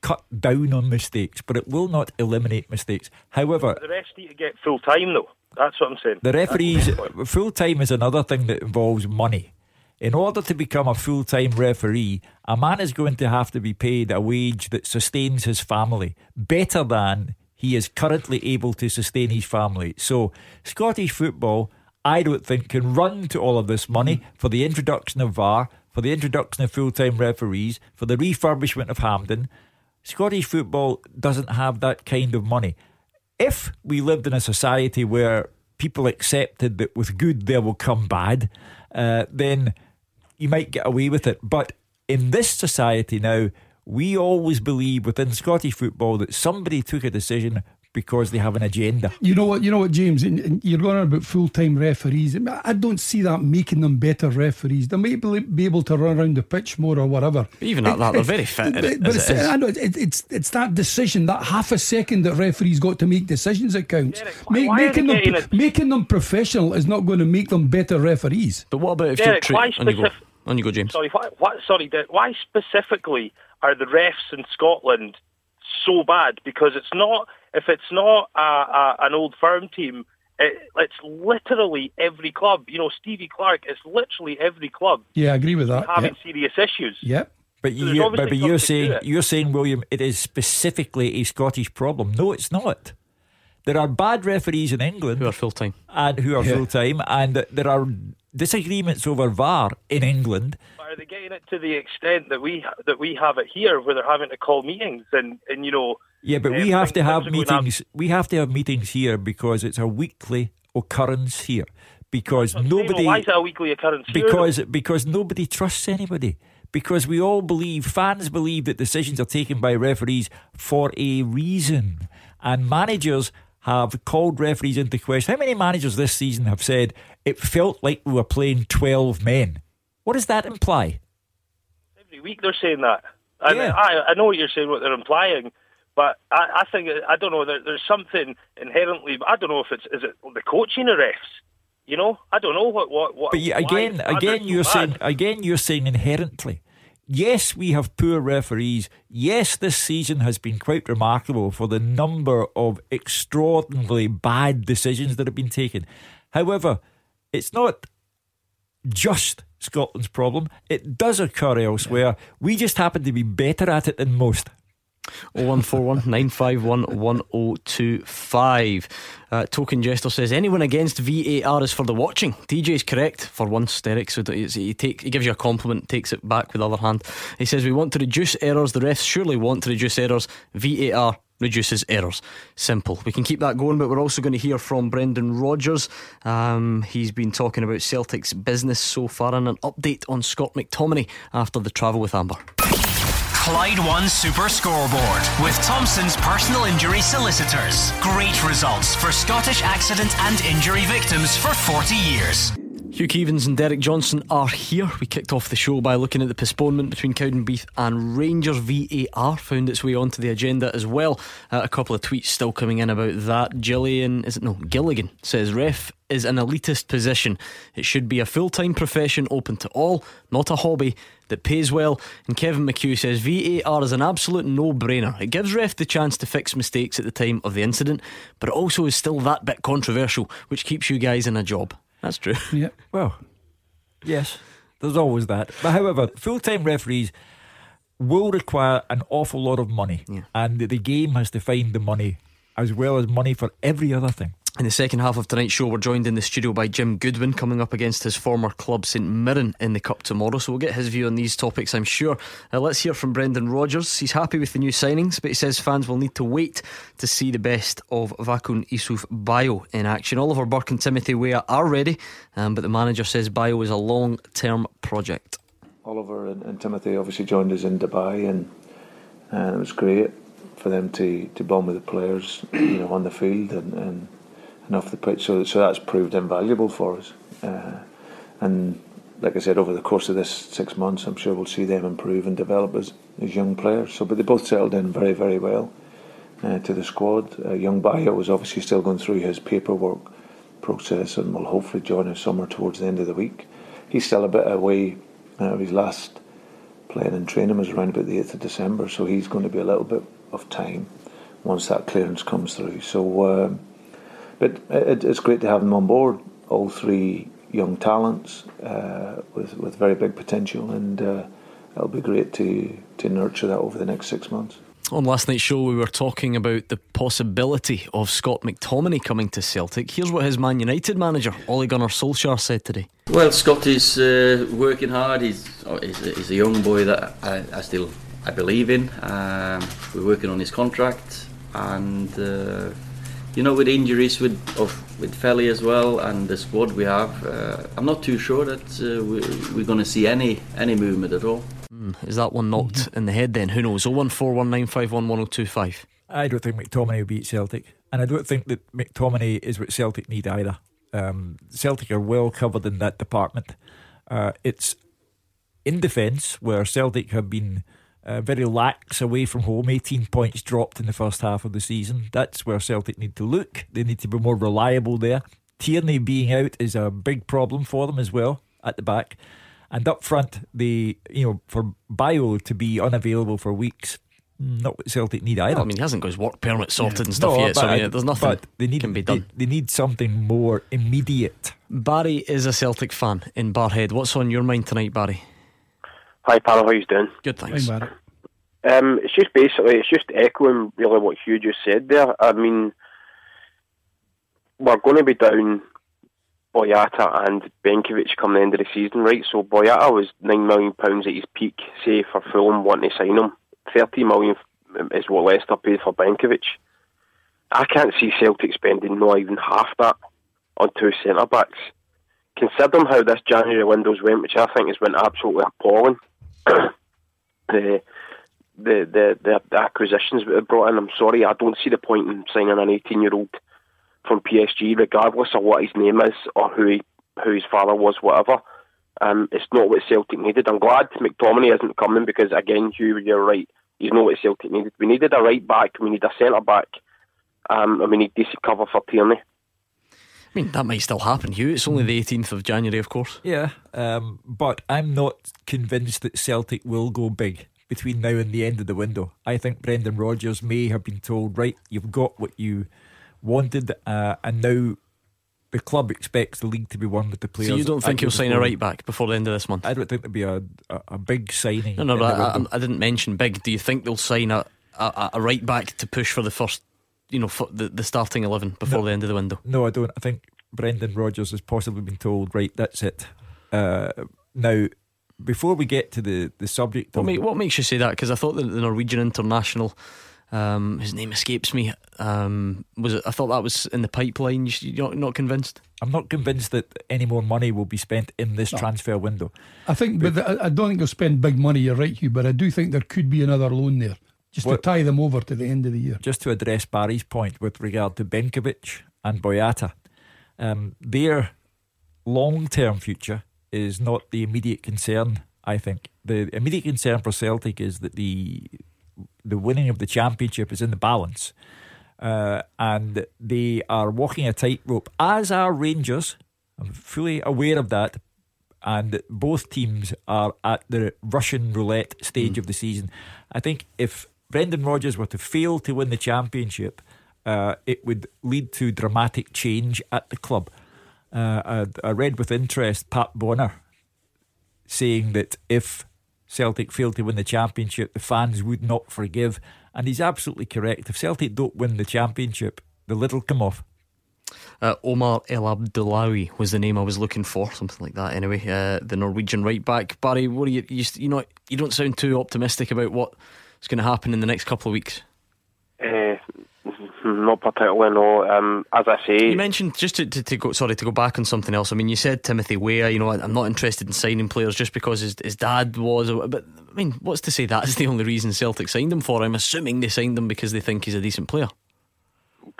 cut down on mistakes, but it will not eliminate mistakes. However, the refs need to get full time, though. That's what I'm saying. The referees, full time is another thing that involves money. In order to become a full time referee, a man is going to have to be paid a wage that sustains his family better than he is currently able to sustain his family. So Scottish football, I don't think, can run to all of this money for the introduction of VAR, for the introduction of full time referees, for the refurbishment of Hampden. Scottish football doesn't have that kind of money. If we lived in a society where people accepted that with good there will come bad, then you might get away with it. But in this society now, we always believe within Scottish football that somebody took a decision because they have an agenda. You know what, James, you're going on about full-time referees. I don't see that making them better referees. They may be able to run around the pitch more or whatever. Even at that, they're very fit. But it's that decision, that half a second that referees got to make decisions that counts. Derek, making them professional is not going to make them better referees. But what about if Derek, you're on you go, James. Sorry, Derek, why specifically are the refs in Scotland so bad? Because it's not. If it's not an old firm team, it's literally every club. You know, Stevie Clarke, it's literally every club. Yeah, I agree with that. Having serious issues. Yeah, but you're saying, William, it is specifically a Scottish problem. No, it's not. There are bad referees in England who are full time, and there are disagreements over VAR in England. Are they getting it to the extent that we have it here, where they're having to call meetings and you know? Yeah, but we have to have meetings. We have to have meetings here because it's a weekly occurrence here. Because nobody. Why is it a weekly occurrence? Because nobody trusts anybody. Because we all believe, fans believe, that decisions are taken by referees for a reason, and managers have called referees into question. How many managers this season have said it felt like we were playing 12 men? What does that imply? Every week they're saying that. I know what you're saying, what they're implying, but I think, I don't know, there's something inherently, I don't know if is it the coaching of refs? You know, I don't know what. But you're saying inherently. Yes, we have poor referees. Yes, this season has been quite remarkable for the number of extraordinarily bad decisions that have been taken. However, it's not just Scotland's problem. It does occur elsewhere. We just happen to be better at it than most. 0141 951 1025. Token Jester says, anyone against VAR is for the watching. DJ's correct for once, Derek. So he gives you a compliment, takes it back with the other hand. He says, we want to reduce errors. The refs surely want to reduce errors. VAR reduces errors. Simple. We can keep that going, but we're also going to hear from Brendan Rodgers. He's been talking about Celtic's business so far and an update on Scott McTominay after the travel with Amber. Clyde One Super Scoreboard with Thompson's Personal Injury Solicitors. Great results for Scottish accident and injury victims for 40 years. Hugh Keevins and Derek Johnson are here. We kicked off the show by looking at the postponement between Cowdenbeath and Rangers. VAR found its way onto the agenda as well. A couple of tweets still coming in about that. Gilligan says ref is an elitist position. It should be a full-time profession open to all, not a hobby that pays well. And Kevin McHugh says VAR is an absolute no-brainer. It gives ref the chance to fix mistakes at the time of the incident, but it also is still that bit controversial, which keeps you guys in a job. That's true. Yeah. Well, yes, there's always that. But however, full-time referees will require an awful lot of money, and the game has to find the money, as well as money for every other thing. In the second half of tonight's show, we're joined in the studio by Jim Goodwin, coming up against his former club St Mirren in the Cup tomorrow, so we'll get his view on these topics, I'm sure. Let's hear from Brendan Rodgers. He's happy with the new signings, but he says fans will need to wait to see the best of Vakoun Issouf Bayo in action. Oliver Burke and Timothy Weah are ready, but the manager says Bayo is a long-term project. Oliver and Timothy obviously joined us in Dubai, and it was great for them to bond with the players, on the field and off the pitch, so that's proved invaluable for us, and like I said, over the course of this 6 months, I'm sure we'll see them improve and develop as young players. But they both settled in very, very well to the squad. Young Bayo was obviously still going through his paperwork process and will hopefully join us somewhere towards the end of the week. He's still a bit away. His last playing and training was around about the 8th of December, so he's going to be a little bit of time once that clearance comes through. But it's great to have them on board, all three young talents with very big potential, and it'll be great to nurture that over the next 6 months. On last night's show, we were talking about the possibility of Scott McTominay coming to Celtic. Here's what his Man United manager, Ole Gunnar Solskjaer, said today. Well, Scott is working hard. He's a young boy that I believe in. We're working on his contract, and... with injuries, with Felly as well, and the squad we have, I'm not too sure that we're going to see any movement at all. Is that one knocked in the head then? Who knows? 01419511025. I don't think McTominay will beat Celtic, and I don't think that McTominay is what Celtic need either. Celtic are well covered in that department. It's in defence, where Celtic have been very lax away from home. 18 points dropped in the first half of the season. That's where Celtic need to look. They need to be more reliable there. Tierney being out is a big problem for them as well at the back, and up front, for Bayo to be unavailable for weeks, not what Celtic need either. He hasn't got his work permit sorted and stuff yet, so there's nothing can be done. They need something more immediate. Barry is a Celtic fan in Barhead. What's on your mind tonight, Barry? Hi, Pal, how you doing? Good, thanks. Hi, Barry. It's just echoing really what Hugh just said there. I mean, we're going to be down Boyata and Benkovic come the end of the season, right? So Boyata was £9 million at his peak, say, for Fulham wanting to sign him. £30 million is what Leicester paid for Benkovic. I can't see Celtic spending not even half that on two centre-backs. Considering how this January windows went, which I think has went absolutely appalling, the acquisitions that they brought in, I'm sorry, I don't see the point in signing an 18-year-old from PSG, regardless of what his name is or who his father was, whatever. It's not what Celtic needed. I'm glad McTominay isn't coming because, again, Hugh, you're right. He's not what Celtic needed. We needed a right-back, we need a centre-back, and we need decent cover for Tierney. I mean, that might still happen, Hugh. It's only the 18th of January, of course. Yeah, but I'm not convinced that Celtic will go big between now and the end of the window. I think Brendan Rodgers may have been told, right, you've got what you wanted, and now the club expects the league to be won with the players. So you don't think he'll sign a right-back before the end of this month? I don't think there'll be a big signing. No, but I didn't mention big. Do you think they'll sign a right-back to push for the first... for the starting 11 before the end of the window? No, I don't. I think Brendan Rodgers has possibly been told, right, that's it. Now, before we get to the subject, what makes you say that? Because I thought that the Norwegian international His name escapes me. Was it? I thought that was in the pipeline. You're not convinced? I'm not convinced that any more money will be spent in this transfer window. I think, but I don't think they'll spend big money. You're right, Hugh. But I do think there could be another loan there, just to tie them over to the end of the year. Just to address Barry's point with regard to Benkovic and Boyata, their long-term future is not the immediate concern. I think the immediate concern for Celtic is that the winning of the championship is in the balance, and they are walking a tightrope, as are Rangers. I'm fully aware of that, and both teams are at the Russian roulette stage of the season. I think if Brendan Rodgers were to fail to win the championship, it would lead to dramatic change at the club. I read with interest Pat Bonner saying that if Celtic failed to win the championship, the fans would not forgive. And he's absolutely correct. If Celtic don't win the championship, the lid will come off. Omar El Abdullawi was the name I was looking for, something like that anyway. The Norwegian right back. Barry, what are you don't sound too optimistic about what's going to happen in the next couple of weeks. Not particularly, no. As I say, you mentioned, just to go back on something else, I mean, you said Timothy Weah, I'm not interested in signing players just because his dad was, but I mean, what's to say that's the only reason Celtic signed him for? I'm assuming they signed him because they think he's a decent player.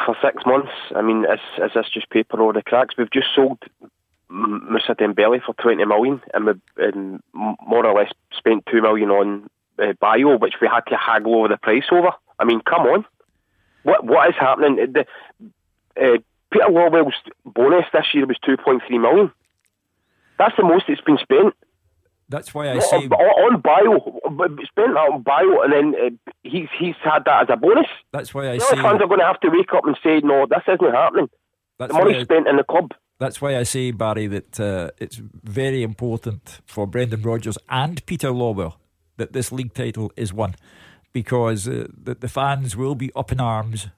For 6 months, I mean, is this just paper over the cracks? We've just sold Moussa Dembele for 20 million and we more or less spent 2 million on Bayo, which we had to haggle over the price over. I mean, come on. What is happening? Peter Lawwell's bonus this year was 2.3 million. That's the most it's been spent. That's why I say on Bayo, spent that on Bayo, and then he's had that as a bonus. That's why I say fans are going to have to wake up and say, no, this isn't happening. The money's spent in the club. That's why I say, Barry, that it's very important for Brendan Rodgers and Peter Lawwell that this league title is won, because the fans will be up in arms.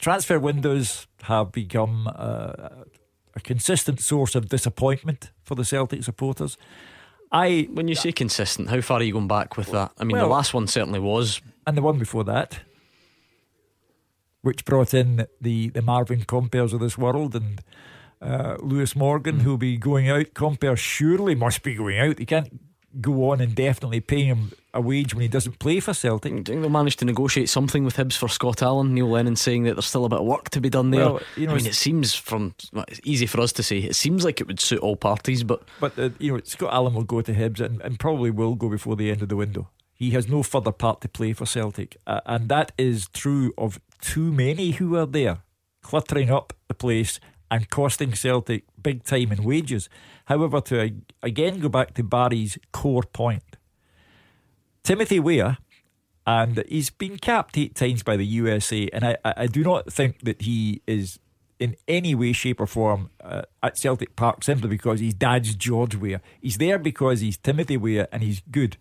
Transfer windows have become a consistent source of disappointment for the Celtic supporters. When you say consistent, how far are you going back with that? I mean, the last one certainly was, and the one before that, which brought in the Marvin Compares of this world and Lewis Morgan, who'll be going out. Compare surely must be going out. He can't go on indefinitely paying him a wage when he doesn't play for Celtic. I think they'll manage to negotiate something with Hibs for Scott Allen. Neil Lennon saying that there's still a bit of work to be done there. I mean, it's easy for us to say, it seems like it would suit all parties, but Scott Allen will go to Hibs and probably will go before the end of the window. He has no further part to play for Celtic, and that is true of too many who are there cluttering up the place and costing Celtic big time in wages. However, to again go back to Barry's core point, Timothy Weah, and he's been capped 8 times by the USA, and I do not think that he is in any way, shape or form at Celtic Park simply because his dad's George Weah. He's there because he's Timothy Weah and he's good.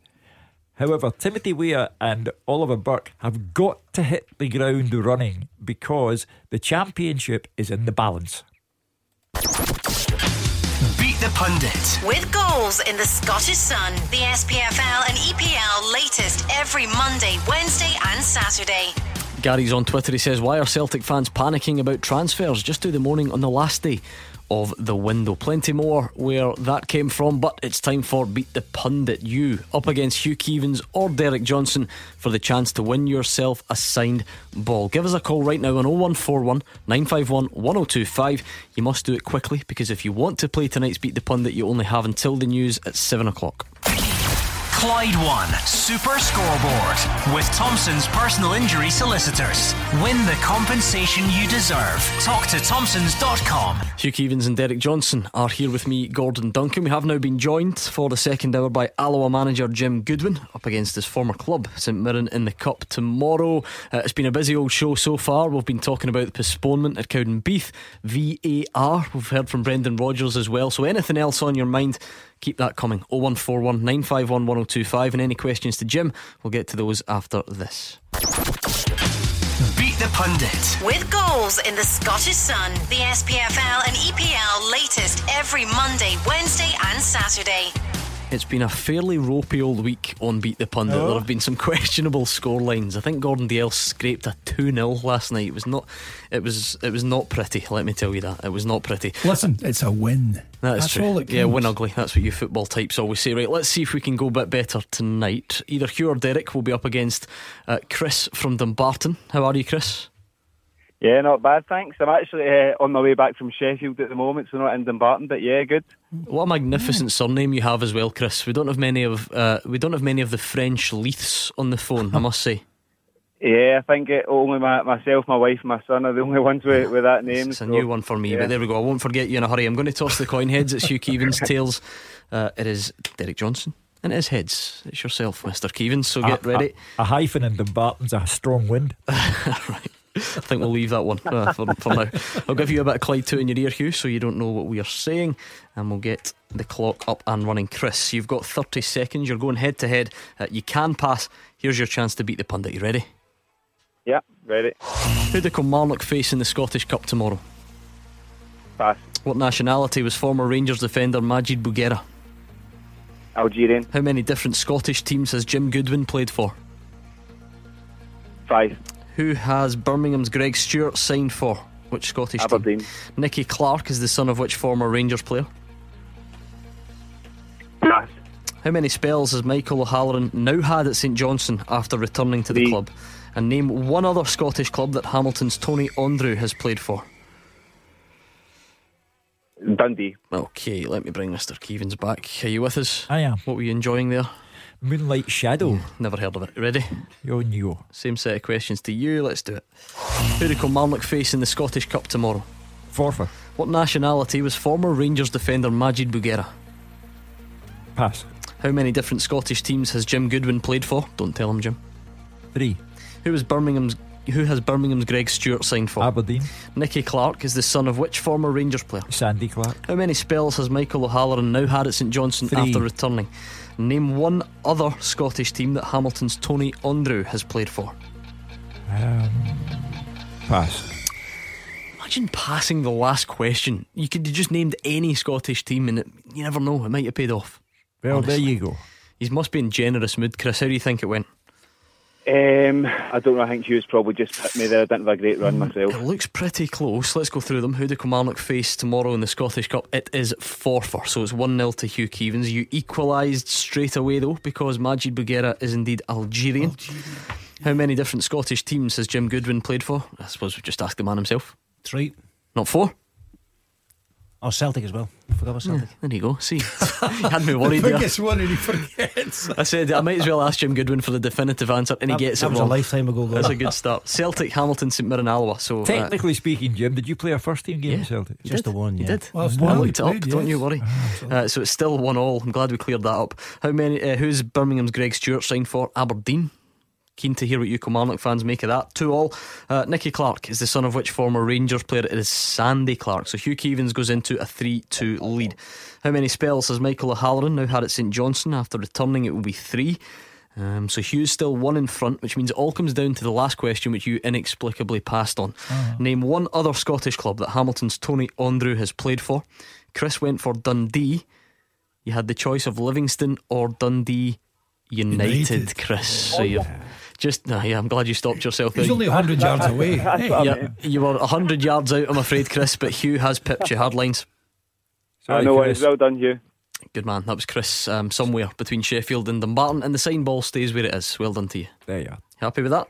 However, Timothy Weah and Oliver Burke have got to hit the ground running because the championship is in the balance. Beat the Pundit with goals in the Scottish Sun, the SPFL and EPL latest every Monday, Wednesday and Saturday. Gary's on Twitter. He says, why are Celtic fans panicking about transfers? Just do the morning on the last day of the window. Plenty more where that came from, but it's time for Beat the Pundit. You up against Hugh Keevins or Derek Johnson for the chance to win yourself a signed ball. Give us a call right now on 0141 951 1025. You must do it quickly, because if you want to play tonight's Beat the Pundit, you only have until the news at 7 o'clock. Clyde One Super Scoreboard with Thompson's personal injury solicitors. Win the compensation you deserve. Talk to Thompsons.com. Hugh Keevins and Derek Johnson are here with me, Gordon Duncan. We have now been joined for the second hour by Alloa manager Jim Goodwin, up against his former club St Mirren in the Cup tomorrow. It's been a busy old show so far. We've been talking about the postponement at Cowdenbeath, VAR. We've heard from Brendan Rodgers as well. So anything else on your mind, keep that coming. 0141 951 1025. And any questions to Jim, we'll get to those after this. Beat the Pundit with goals in the Scottish Sun, the SPFL and EPL latest every Monday, Wednesday and Saturday. It's been a fairly ropey old week on Beat the Pundit. There have been some questionable scorelines. I think Gordon Dalziel scraped a 2-0 last night. It was not pretty, let me tell you that. It was not pretty. Listen, it's a win. That's true. All it counts. Yeah, win ugly. That's what you football types always say. Right, let's see if we can go a bit better tonight. Either Hugh or Derek will be up against Chris from Dumbarton. How are you, Chris? Yeah, not bad, thanks. I'm actually on my way back from Sheffield at the moment, so not in Dumbarton, but yeah, good. What a magnificent surname you have as well, Chris. We don't have many of the French Leiths on the phone, I must say. Yeah, I think only myself, my wife and my son are the only ones with that name. It's a new one for me, yeah. But there we go. I won't forget you in a hurry. I'm going to toss the coin. Heads, it's Hugh Keevins. Tails, it is Derek Johnson. And it is heads. It's yourself, Mr. Keevins. So get ready. A hyphen in Dumbarton's a strong wind. Right, I think we'll leave that one for now. I'll give you a bit of Clyde 2 in your ear, Hugh, so you don't know what we are saying, and we'll get the clock up and running. Chris, you've got 30 seconds. You're going head to head. You can pass. Here's your chance to beat the pundit. You ready? Yeah, ready. Who do Kilmarnock face in the Scottish Cup tomorrow? Pass. What nationality was former Rangers defender Madjid Bougherra? Algerian. How many different Scottish teams has Jim Goodwin played for? 5. Who has Birmingham's Greg Stewart signed for? Which Scottish Aberdeen team? Nicky Clark is the son of which former Rangers player? Pass. How many spells has Michael O'Halloran now had at St Johnstone after returning to the club? And name one other Scottish club that Hamilton's Tony Andreu has played for. Dundee. Okay, let me bring Mr. Keevins back. Are you with us? I am. What were you enjoying there? Moonlight Shadow. Never heard of it. Ready? You're new. Same set of questions to you. Let's do it. Who do Kilmarnock face in the Scottish Cup tomorrow? Forfar. What nationality was former Rangers defender Madjid Bougherra? Pass. How many different Scottish teams has Jim Goodwin played for? Don't tell him, Jim. 3. Who has Birmingham's Greg Stewart signed for? Aberdeen. Nicky Clark is the son of which former Rangers player? Sandy Clark. How many spells has Michael O'Halloran now had at St Johnstone? 3. After returning? Name one other Scottish team that Hamilton's Tony Andreu has played for. Pass. Imagine passing the last question. You could have just named any Scottish team, and you never know, it might have paid off. Well, honestly, there you go. He must be in generous mood. Chris, how do you think it went? I don't know, I think Hugh's probably just hit me there. I didn't have a great run myself. It looks pretty close. Let's go through them. Who do Kilmarnock face tomorrow in the Scottish Cup? It is Forfar, so it's 1-0 to Hugh Keevins. You equalised straight away though, because Madjid Bougherra is indeed Algerian. How many different Scottish teams has Jim Goodwin played for? I suppose we've just asked the man himself. 3. Not 4? Oh, Celtic as well. I forgot about Celtic. There you go. See, you had me worried. The biggest one and he forgets. I said I might as well ask Jim Goodwin for the definitive answer, and he gets it wrong. That was a lifetime ago. That's a good start. Celtic, Hamilton, St Mirren, Alloa. So technically speaking, Jim, did you play a first team game in Celtic? Just the one. Yeah, you did. Well, I looked it up. Yes. Don't you worry. So it's still 1-1. I'm glad we cleared that up. How many? Who's Birmingham's Greg Stewart signed for? Aberdeen. Keen to hear what you Kilmarnock fans make of that. 2-2. Nicky Clark is the son of which former Rangers player? It is Sandy Clark. So Hugh Keevins goes into a 3-2 lead. How many spells has Michael O'Halloran now had at St Johnstone? After returning, it will be 3. So Hugh's still one in front, which means it all comes down to the last question, which you inexplicably passed on. Name one other Scottish club that Hamilton's Tony Andreu has played for. Chris went for Dundee. You had the choice of Livingston or Dundee United. Chris, so you're just I'm glad you stopped yourself there. He's only 100 yards away. You were 100 yards out, I'm afraid, Chris, but Hugh has pipped your hard lines. Sorry, no worries. Well done, Hugh. Good man. That was Chris, somewhere between Sheffield and Dumbarton, and the sign ball stays where it is. Well done to you. There you are. Happy with that?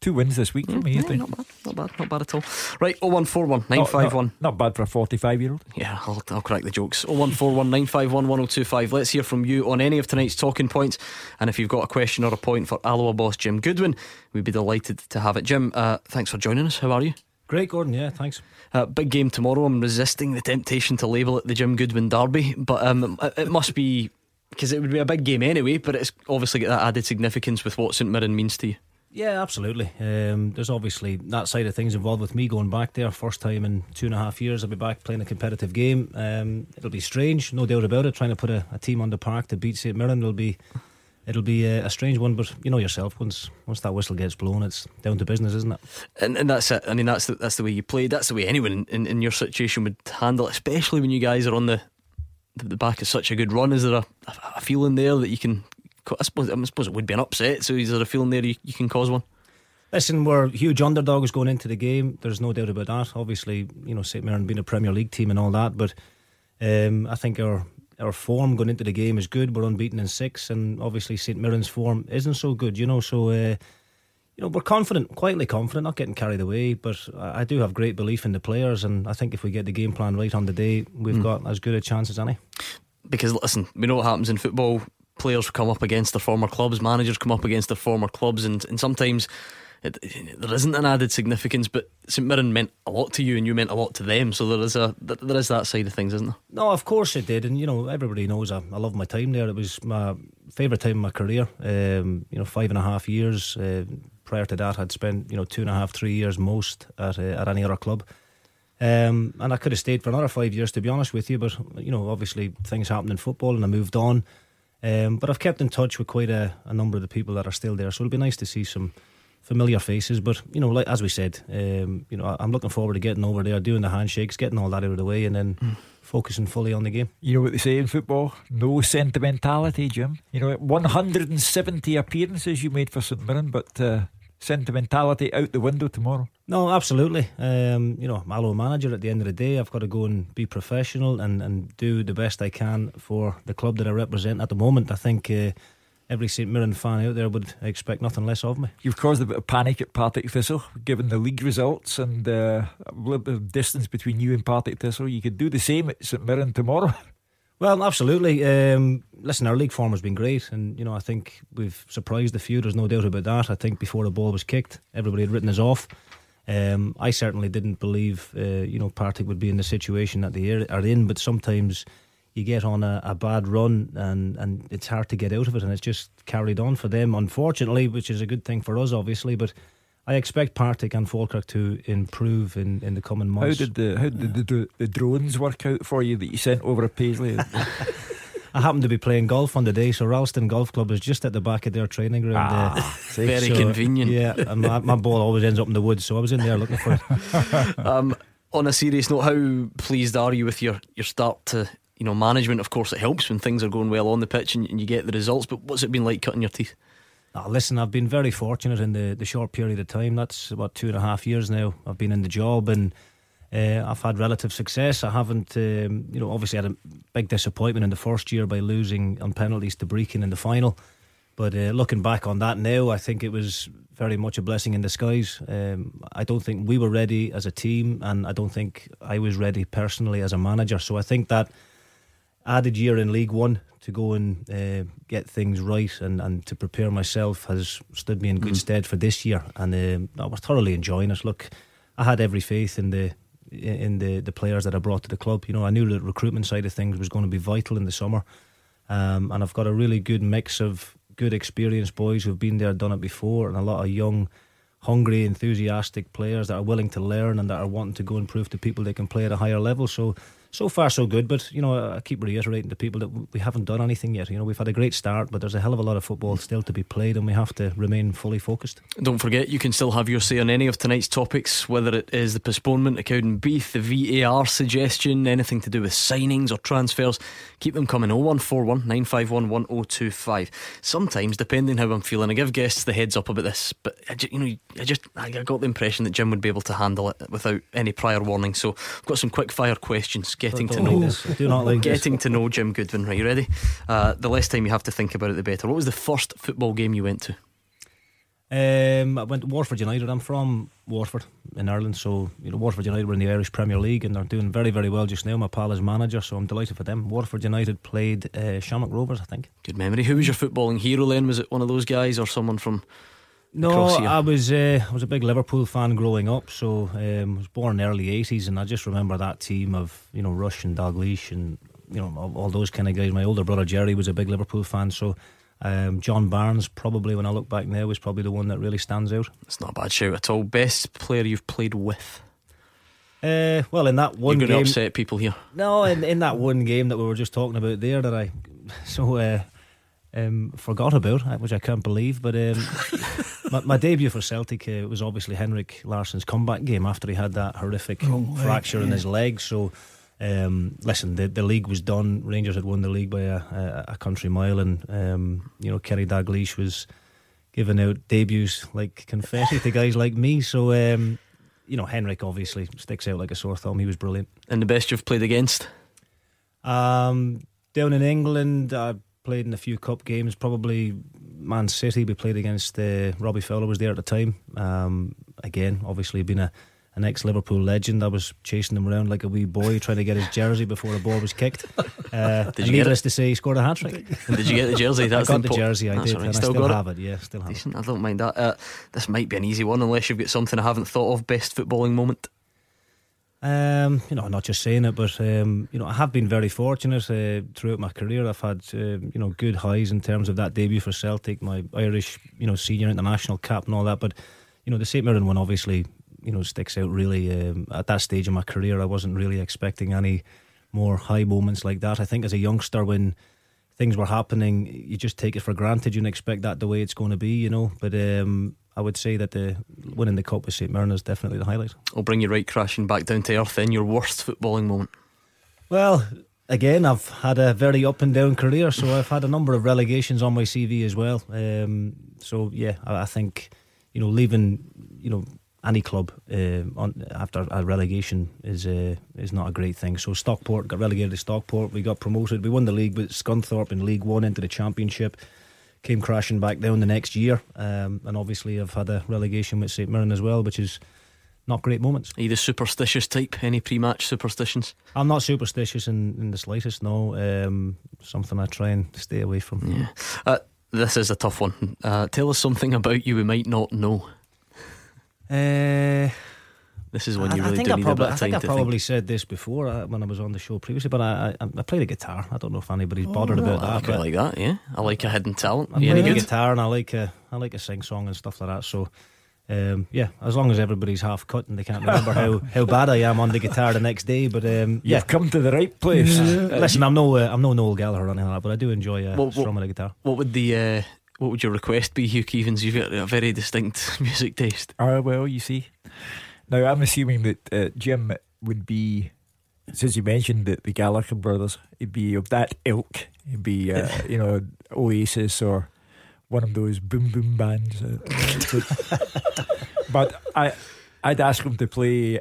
2 wins this week for me, I think. Not bad at all. Right, 0141 951. Not bad for a 45-year-old. Yeah, I'll crack the jokes. 0141 951 1025. Let's hear from you on any of tonight's talking points. And if you've got a question or a point for Alloa boss Jim Goodwin, we'd be delighted to have it. Jim, thanks for joining us. How are you? Great, Gordon, yeah, thanks. Big game tomorrow. I'm resisting the temptation to label it the Jim Goodwin derby, but it must be, because it would be a big game anyway, but it's obviously got that added significance with what St Mirren means to you. Yeah, absolutely. There's obviously that side of things involved with me going back there. First time in 2.5 years I'll be back playing a competitive game. It'll be strange, no doubt about it. Trying to put a team on the park to beat St Mirren will be, it'll be a strange one. But you know yourself, once that whistle gets blown, it's down to business, isn't it? And that's it. I mean, that's the way you played. That's the way anyone in your situation would handle it, especially when you guys are on the the back of such a good run. Is there a feeling there that you can, I suppose it would be an upset, so is there a feeling there you can cause one? Listen, we're huge underdogs going into the game, there's no doubt about that. Obviously, you know, St Mirren being a Premier League team and all that, but I think our form going into the game is good. We're unbeaten in 6, and obviously St Mirren's form isn't so good, you know. So you know, we're confident, quietly confident, not getting carried away, but I do have great belief in the players, and I think if we get the game plan right on the day, we've got as good a chance as any. Because listen, we know what happens in football. Players come up against their former clubs, managers come up against their former clubs, and sometimes there isn't an added significance. But St Mirren meant a lot to you, and you meant a lot to them, so there is that side of things, isn't there? No, of course it did. And you know, everybody knows I loved my time there. It was my favourite time in my career. You know, 5.5 years. Prior to that, I'd spent 2.5-3 years most at any other club, and I could have stayed for another 5 years, to be honest with you. But you know, obviously things happened in football, and I moved on. But I've kept in touch with quite a number of the people that are still there, so it'll be nice to see some familiar faces. But you know, like as we said, you know, I'm looking forward to getting over there, doing the handshakes, getting all that out of the way, and then focusing fully on the game. You know what they say in football, no sentimentality, Jim. You know, 170 appearances you made for St Mirren, but sentimentality out the window tomorrow. No, absolutely. You know, I'm Alloa manager at the end of the day. I've got to go and be professional and do the best I can for the club that I represent at the moment. I think every St Mirren fan out there would expect nothing less of me. You've caused a bit of panic at Partick Thistle, given the league results and a little bit of distance between you and Partick Thistle. You could do the same at St Mirren tomorrow. Well, absolutely. Listen, our league form has been great, and you know, I think we've surprised a few, there's no doubt about that. I think before the ball was kicked, everybody had written us off. I certainly didn't believe you know, Partick would be in the situation that they are in, but sometimes you get on a bad run and it's hard to get out of it, and it's just carried on for them, unfortunately, which is a good thing for us, obviously. But I expect Partick and Falkirk to improve in the coming months. How did the drones work out for you that you sent over a Paisley? I happened to be playing golf on the day, so Ralston Golf Club is just at the back of their training ground. Very convenient. Yeah, and my ball always ends up in the woods, so I was in there looking for it. On a serious note, how pleased are you with your start to, you know, management? Of course it helps when things are going well on the pitch and you get the results, but what's it been like cutting your teeth? Listen, I've been very fortunate in the short period of time. That's about 2.5 years now I've been in the job, and I've had relative success. I haven't, you know, obviously had a big disappointment in the first year by losing on penalties to Brechin in the final. But looking back on that now, I think it was very much a blessing in disguise. I don't think we were ready as a team, and I don't think I was ready personally as a manager. So I think that added year in League One to go and get things right and to prepare myself has stood me in good stead for this year, and I was thoroughly enjoying it. Look, I had every faith in the players that I brought to the club. You know, I knew the recruitment side of things was going to be vital in the summer, and I've got a really good mix of good experienced boys who've been there, done it before, and a lot of young, hungry, enthusiastic players that are willing to learn and that are wanting to go and prove to people they can play at a higher level. So far so good, but you know, I keep reiterating to people that we haven't done anything yet. You know, we've had a great start, but there's a hell of a lot of football still to be played, and we have to remain fully focused. Don't forget, you can still have your say on any of tonight's topics, whether it is the postponement at Cowdenbeath, the VAR suggestion, anything to do with signings or transfers. Keep them coming. 0141 951 1025. Sometimes, depending how I'm feeling, I give guests the heads up about this, but I got the impression that Jim would be able to handle it without any prior warning. So I've got some quick fire questions. Getting to know Jim Goodwin. Right, you ready? The less time you have to think about it, the better. What was the first football game you went to? I went to Watford United. I'm from Watford in Ireland, so you know, Watford United were in the Irish Premier League, and they're doing very, very well just now. My pal is manager, so I'm delighted for them. Watford United played Shamrock Rovers, I think. Good memory. Who was your footballing hero then? Was it one of those guys or someone from... No, I was a big Liverpool fan growing up. So I was born in the early 80s, and I just remember that team of, you know, Rush and Dalglish and, you know, all those kind of guys. My older brother Jerry was a big Liverpool fan, so John Barnes, probably when I look back now, was probably the one that really stands out. It's not a bad shout at all. Best player you've played with? Well, in that one game, you're going to upset people here. No, in that one game that we were just talking about there, that I forgot about, which I can't believe, but my debut for Celtic was obviously Henrik Larsson's comeback game after he had that horrific fracture in his leg. So Listen, the league was done. Rangers had won the league by a country mile, and you know, Kerry Dalglish was giving out debuts like confetti to guys like me. So you know, Henrik obviously sticks out like a sore thumb. He was brilliant. And the best you've played against? Down in England, I played in a few cup games. Probably Man City. We played against Robbie Fowler was there at the time. Again, obviously been an ex-Liverpool legend. I was chasing him around like a wee boy, trying to get his jersey before the ball was kicked. Needless to say, he scored a hat-trick. And did you get the jersey? That's I got the jersey, I did, right. And I still have it. Decent. I don't mind that. This might be an easy one, unless you've got something I haven't thought of. Best footballing moment? You know, I'm not just saying it, but you know, I have been very fortunate throughout my career. I've had you know, good highs in terms of that debut for Celtic, my Irish, you know, senior international cap and all that. But you know, the St Mirren one obviously, you know, sticks out really. At that stage of my career, I wasn't really expecting any more high moments like that. I think as a youngster, when things were happening, you just take it for granted. You don't expect that the way it's going to be, you know. But I would say that the winning the cup with St Mirren is definitely the highlight. I'll bring you right crashing back down to earth then. Your worst footballing moment? Well, again, I've had a very up and down career, so I've had a number of relegations on my CV as well. So yeah, I think, you know, leaving, you know, any club after a relegation is not a great thing. So Stockport, got relegated to Stockport. We got promoted. We won the league with Scunthorpe in League One into the Championship. Came crashing back down the next year. And obviously I've had a relegation with St Mirren as well, which is not great moments. Are you the superstitious type? Any pre-match superstitions? I'm not superstitious in the slightest, no. Something I try and stay away from. Yeah. This is a tough one. Tell us something about you we might not know. This is one you really do need a bit of time to think. I probably said this before when I was on the show previously, but I play the guitar. I don't know if anybody's bothered about that. I quite like that, yeah. I like a hidden talent. I play the guitar, and I like a sing song and stuff like that. So yeah, as long as everybody's half cut and they can't remember how bad I am on the guitar the next day. But you've come to the right place. Listen, I'm no Noel Gallagher or anything like that, but I do enjoy strumming a guitar. What would your request be, Hugh Keevins? You've got a very distinct music taste. Well, you see. Now, I'm assuming that Jim would be, since you mentioned the Gallagher brothers, he'd be of that ilk. He'd be, you know, Oasis or one of those boom boom bands. But I'd ask him to play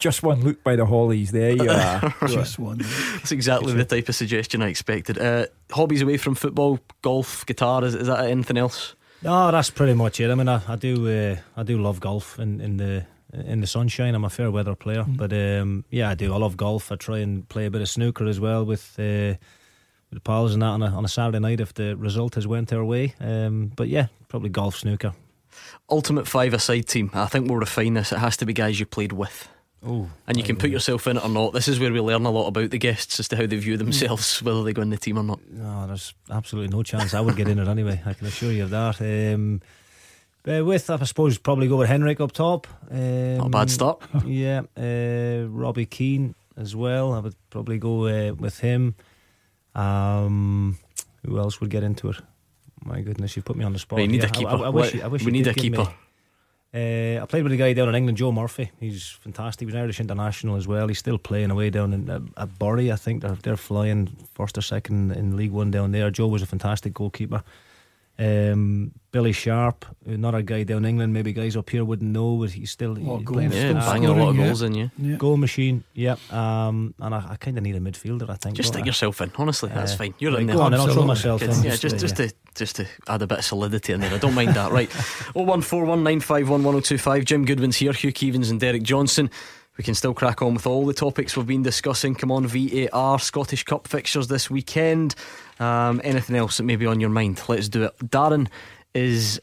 Just One Look by the Hollies. There you are. Just One Look. That's exactly the type of suggestion I expected. Hobbies away from football, golf, guitar, is that anything else? No, that's pretty much it. I mean, I do love golf in the sunshine. I'm a fair weather player, but yeah, I do. I love golf. I try and play a bit of snooker as well with the pals and that on a Saturday night if the result has went our way. But yeah, probably golf, snooker. Ultimate 5-a-side team. I think we'll refine this. It has to be guys you played with. Oh, and you can put yourself in it or not. This is where we learn a lot about the guests as to how they view themselves, whether they go in the team or not. No, there's absolutely no chance I would get in it anyway, I can assure you of that. I suppose, probably go with Henrik up top. Not a bad start. Yeah, Robbie Keane as well. I would probably go with him. Who else would get into it? My goodness, you've put me on the spot. Right, you need a keeper. I wish we need a keeper. I played with a guy down in England, Joe Murphy. He's fantastic. He was an Irish international as well. He's still playing away down at Bury, I think. They're flying first or second in League One down there. Joe was a fantastic goalkeeper. Billy Sharp, another guy down in England. Maybe guys up here wouldn't know, but he's still playing. Banging a lot of goals in you. Yeah. Goal machine. Yeah. And I kind of need a midfielder, I think. Just stick yourself in. Honestly, that's fine. You're in there. I'll throw myself in. Yeah, just to add a bit of solidity in there. I don't mind that. Right. 01419511025. Jim Goodwin's here, Hugh Keevins and Derek Johnson. We can still crack on with all the topics we've been discussing. Come on, VAR, Scottish Cup fixtures this weekend. Anything else that may be on your mind? Let's do it. Darren is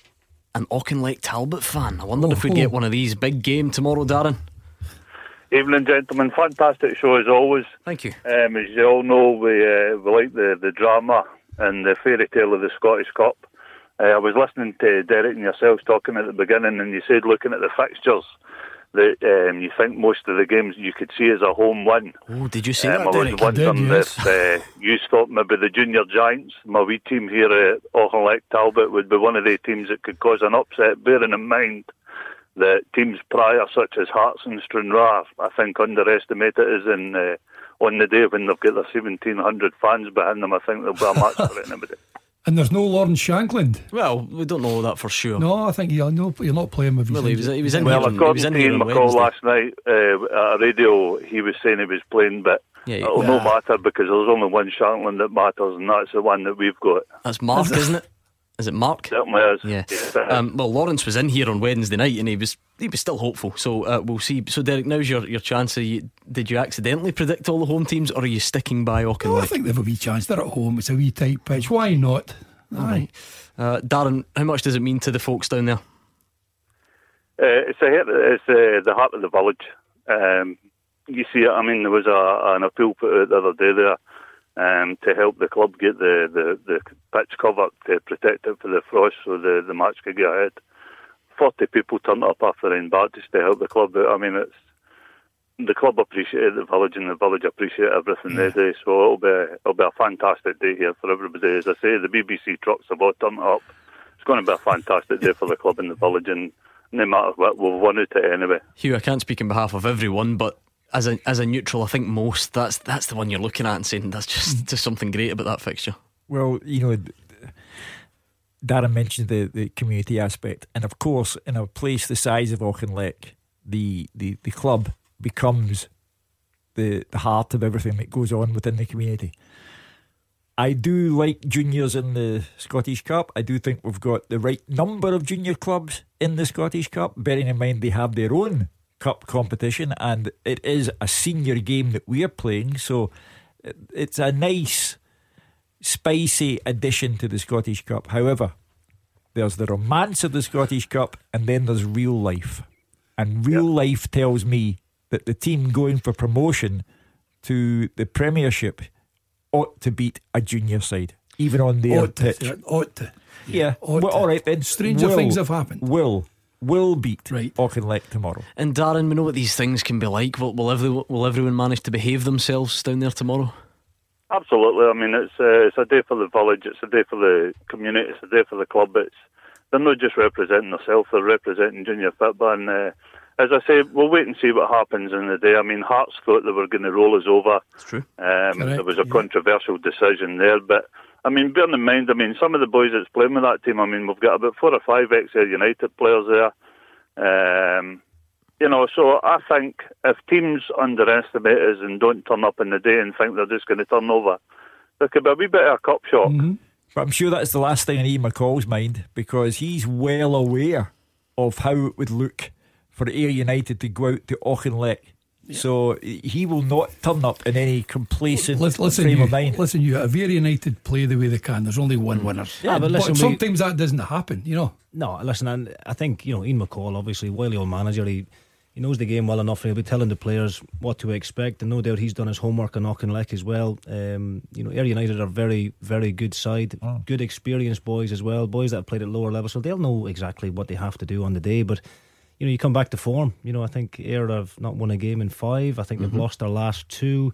an Auchinleck Talbot fan. I wondered if we'd get one of these. Big game tomorrow, Darren. Evening, gentlemen. Fantastic show as always. Thank you. As you all know, we like the drama and the fairy tale of the Scottish Cup. I was listening to Derek and yourselves talking at the beginning, and you said, looking at the fixtures, that you think most of the games you could see as a home win. Oh, did you see that, Derek? I was wondering if you thought maybe the junior giants, my wee team here at Auchinleck Talbot, would be one of the teams that could cause an upset, bearing in mind the teams prior, such as Hearts and Stranraer, I think underestimate it as in on the day when they've got their 1,700 fans behind them. I think they'll be a match for anybody. And there's no Lawrence Shankland. Well, we don't know that for sure. No, I think you're not playing with him. Well, he was in. Well, according to Ian McCall last night at radio, he was saying he was playing, but it'll no matter because there's only one Shankland that matters, and that's the one that we've got. That's Mark, isn't it? Is it Mark? Certainly is. Yeah. Well, Lawrence was in here on Wednesday night, and he was still hopeful. So we'll see. So Derek, now's your chance. Did you accidentally predict all the home teams, or are you sticking by Auchinleck? No, I think they've a wee chance. They're at home. It's a wee tight pitch. Why not? All right. Darren, how much does it mean to the folks down there? It's the heart of the village. You see it. I mean, there was an appeal put out the other day there. To help the club get the pitch covered to protect it for the frost so the match could get ahead. 40 people turned up after in Barthes to help the club out. I mean, the club appreciate the village and the village appreciate everything they do, so it'll be a fantastic day here for everybody. As I say, the BBC trucks have all turned up. It's going to be a fantastic day for the club and the village, and no matter what, we'll win it anyway. Hugh, I can't speak on behalf of everyone, but as a neutral, I think most that's the one you're looking at and saying that's just something great about that fixture. Well, Darren mentioned the community aspect, and of course, in a place the size of Auchinleck, the club becomes the heart of everything that goes on within the community. I do like juniors in the Scottish Cup. I do think we've got the right number of junior clubs in the Scottish Cup, bearing in mind they have their own Cup competition, and it is a senior game that we are playing, so it's a nice spicy addition to the Scottish Cup. However, there's the romance of the Scottish Cup, and then there's real life, and real life tells me that the team going for promotion to the Premiership ought to beat a junior side, even on their pitch. Ought to. Well, alright then, stranger things have happened. Will beat Auchinleck tomorrow. And Darren, we know what these things can be like. Will everyone manage to behave themselves down there tomorrow? Absolutely. I mean, it's a day for the village. It's a day for the community. It's a day for the club. They're not just representing themselves. They're representing junior football. And as I say, we'll wait and see what happens in the day. I mean, Hearts thought they were going to roll us over. That's true. There was a controversial decision there, but I mean, bearing in mind, I mean, some of the boys that's playing with that team, I mean, we've got about 4 or 5 ex-Air United players there. So I think if teams underestimate us and don't turn up in the day and think they're just going to turn over, there could be a wee bit of a cup shock. Mm-hmm. But I'm sure that's the last thing in Ian McCall's mind, because he's well aware of how it would look for Air United to go out to Auchinleck. Yeah. So he will not turn up in any complacent frame of mind. Listen, you have Air United play the way they can. There's only one winner. Yeah, but listen, sometimes that doesn't happen, No, listen, and I think Ian McCall, obviously, wily old manager, he knows the game well enough. He'll be telling the players what to expect, and no doubt he's done his homework on Auchinleck as well. Air United are very, very good side, good experienced boys as well, boys that have played at lower levels, so they'll know exactly what they have to do on the day, but. You come back to form. I think Ayr have not won a game in 5. I think they've lost their last 2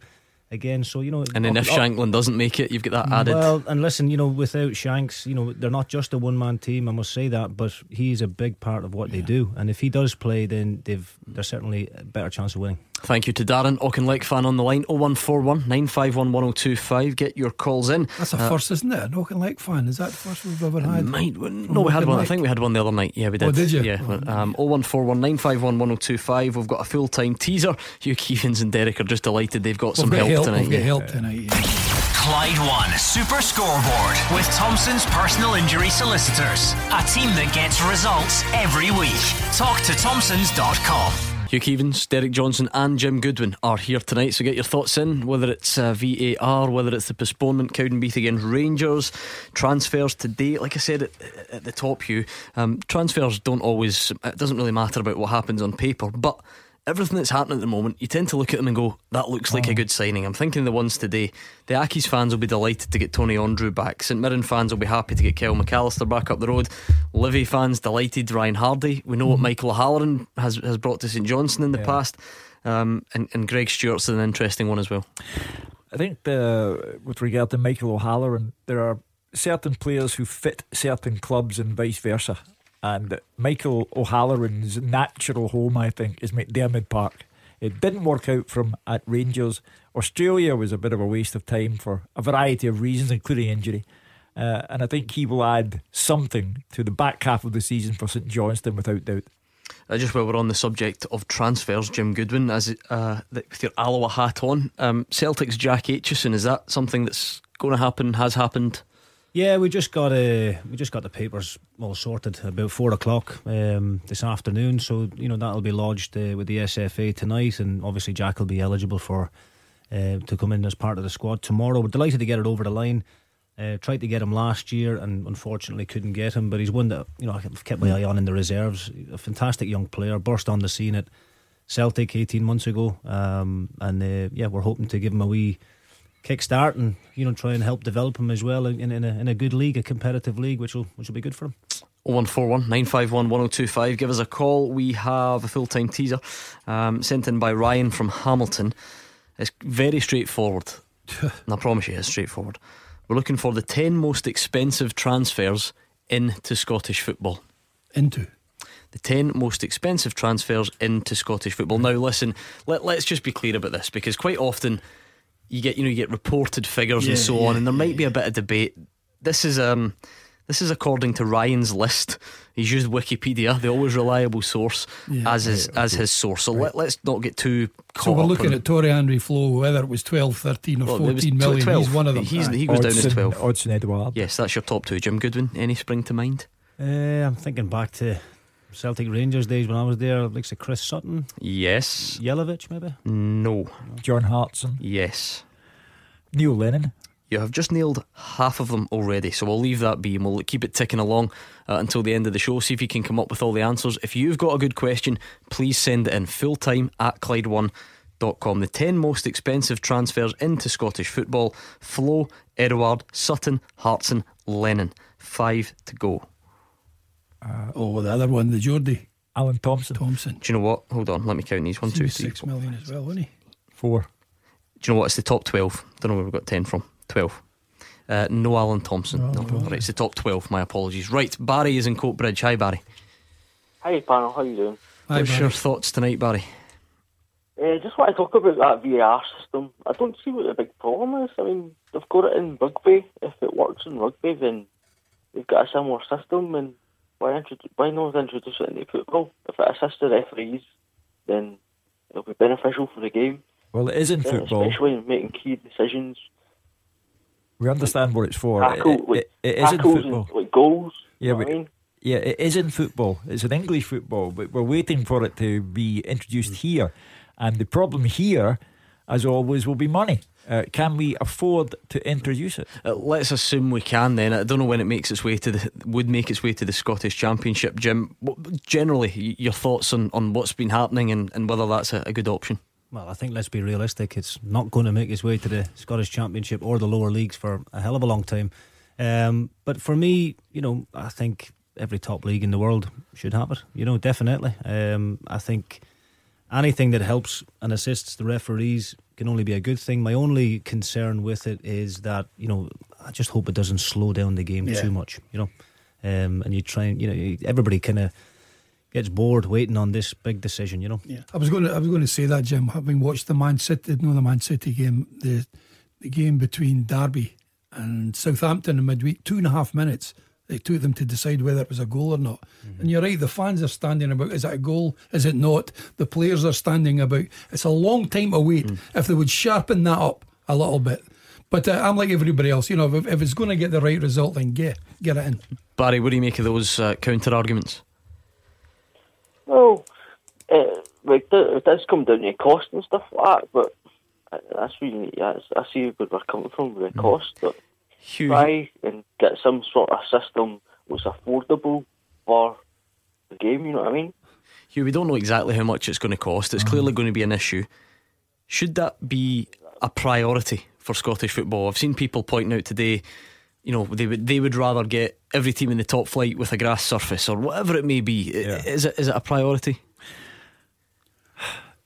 again. So and then if Shankland doesn't make it, you've got that added. Well, and listen, without Shanks, they're not just a one-man team. I must say that, but he's a big part of what they do. And if he does play, then they're certainly a better chance of winning. Thank you to Darren, Auchinleck fan on the line. 0141 951 1025. Get your calls in. That's a first, isn't it? An Auchinleck fan. Is that the first we've ever had? We had one. I think we had one the other night. Yeah, we did. Oh, did you? Yeah. 0141 951 1025. We've got a full time teaser. Hugh Keevins and Derek are just delighted they've got some help tonight. We'll get help tonight. Clyde One Super Scoreboard with Thompson's Personal Injury Solicitors. A team that gets results every week. Talk to Thompsons.com. Hugh Keevins, Derek Johnson and Jim Goodwin are here tonight, so get your thoughts in, whether it's VAR, whether it's the postponement, Cowdenbeath against Rangers, transfers today. Like I said at the top, Hugh, transfers don't always, it doesn't really matter about what happens on paper, but everything that's happening at the moment, you tend to look at them and go, that looks like a good signing. I'm thinking the ones today, the Accies fans will be delighted to get Tony Andreu back, St Mirren fans will be happy to get Kyle McAllister back up the road, Livy fans delighted, Ryan Hardie. We know what Michael O'Halloran has brought to St Johnstone in the past, and Greg Stewart's an interesting one as well. I think with regard to Michael O'Halloran, there are certain players who fit certain clubs and vice versa. And Michael O'Halloran's natural home, I think, is McDermott Park. It didn't work out for him at Rangers. Australia was a bit of a waste of time for a variety of reasons, including injury. And I think he will add something to the back half of the season for St Johnstone, without doubt. Just while we're on the subject of transfers, Jim Goodwin, as with your Alloa hat on, Celtic's Jack Aitchison, is that something that's going to happen, has happened? Yeah, we just got the papers all sorted about 4 o'clock this afternoon. So that'll be lodged with the SFA tonight, and obviously Jack will be eligible for to come in as part of the squad tomorrow. We're delighted to get it over the line. Tried to get him last year and unfortunately couldn't get him, but he's one that I've kept my eye on in the reserves. A fantastic young player, burst on the scene at Celtic 18 months ago, and we're hoping to give him a wee kickstart and try and help develop him as well in a good league, a competitive league, which will be good for him. 0141 951 1025. Give us a call. We have a full time teaser sent in by Ryan from Hamilton. It's very straightforward, and I promise you it's straightforward. We're looking for the 10 most expensive transfers into Scottish football. Into? The 10 most expensive transfers into Scottish football. Now listen, let's just be clear about this, because quite often you get reported figures and so on, and there might be a bit of debate. This is according to Ryan's list. He's used Wikipedia, the always reliable source, as his source. So let's not get too caught up. So we're looking at Tore André Flo, whether it was 12, 13 or 14 million. 12. He's one of them. He was down as 12. Odson Edouard. Yes, that's your top two. Jim Goodwin, any spring to mind? I'm thinking back to Celtic Rangers days when I was there, like say Chris Sutton. Yes. Jelovic maybe? No. John Hartson. Yes. Neil Lennon. You have just nailed half of them already, so we'll leave that be and we'll keep it ticking along until the end of the show. See if you can come up with all the answers. If you've got a good question, please send it in fulltime@Clyde1.com. The 10 most expensive transfers into Scottish football: Flo, Edouard, Sutton, Hartson, Lennon. 5 to go. The other one, the Geordie, Alan Thompson. Do you know what? Hold on, let me count these. 1, 2, 3, 6 million as well, wasn't he? 4. Do you know what? It's the top 12. Don't know where we got 10 from. 12. No Alan Thompson. No. Right, it's the top 12. My apologies. Right, Barry is in Coatbridge. Hi, Barry. Hi, panel. How you doing? What's your thoughts tonight, Barry? Just want to talk about that VAR system. I don't see what the big problem is. I mean, they've got it in rugby. If it works in rugby, then they've got a similar system, and why not introduce it into football? If it assists the referees, then it'll be beneficial for the game. Well, it is in football, especially in making key decisions. We understand what it's for. It is in football. Like goals. It is in football. It's in English football, but we're waiting for it to be introduced here. And the problem here, as always, will be money. Can we afford to introduce it? Let's assume we can. Then I don't know when it makes its way to the Scottish Championship. Jim, generally, your thoughts on what's been happening and whether that's a good option. Well, I think let's be realistic. It's not going to make its way to the Scottish Championship or the lower leagues for a hell of a long time. But for me, I think every top league in the world should have it. Definitely. I think anything that helps and assists the referees can only be a good thing. My only concern with it is that I just hope it doesn't slow down the game too much. And you try and everybody kind of gets bored waiting on this big decision, Yeah, I was going to say that, Jim. Having watched the Man City game, the game between Derby and Southampton in midweek, 2.5 minutes it took them to decide whether it was a goal or not. Mm-hmm. And you're right, the fans are standing about, is it a goal? Is it not? The players are standing about. It's a long time to wait. If they would sharpen that up a little bit. But I'm like everybody else, if it's going to get the right result, then get it in. Barry, what do you make of those counter arguments? Well, it does come down to cost and stuff like that, but that's where I see where we're coming from with the cost. But try and get some sort of system that's affordable for the game, you know what I mean? Hugh, we don't know exactly how much it's going to cost. It's clearly going to be an issue. Should that be a priority for Scottish football? I've seen people pointing out today, they would rather get every team in the top flight with a grass surface or whatever it may be. Yeah. Is it a priority?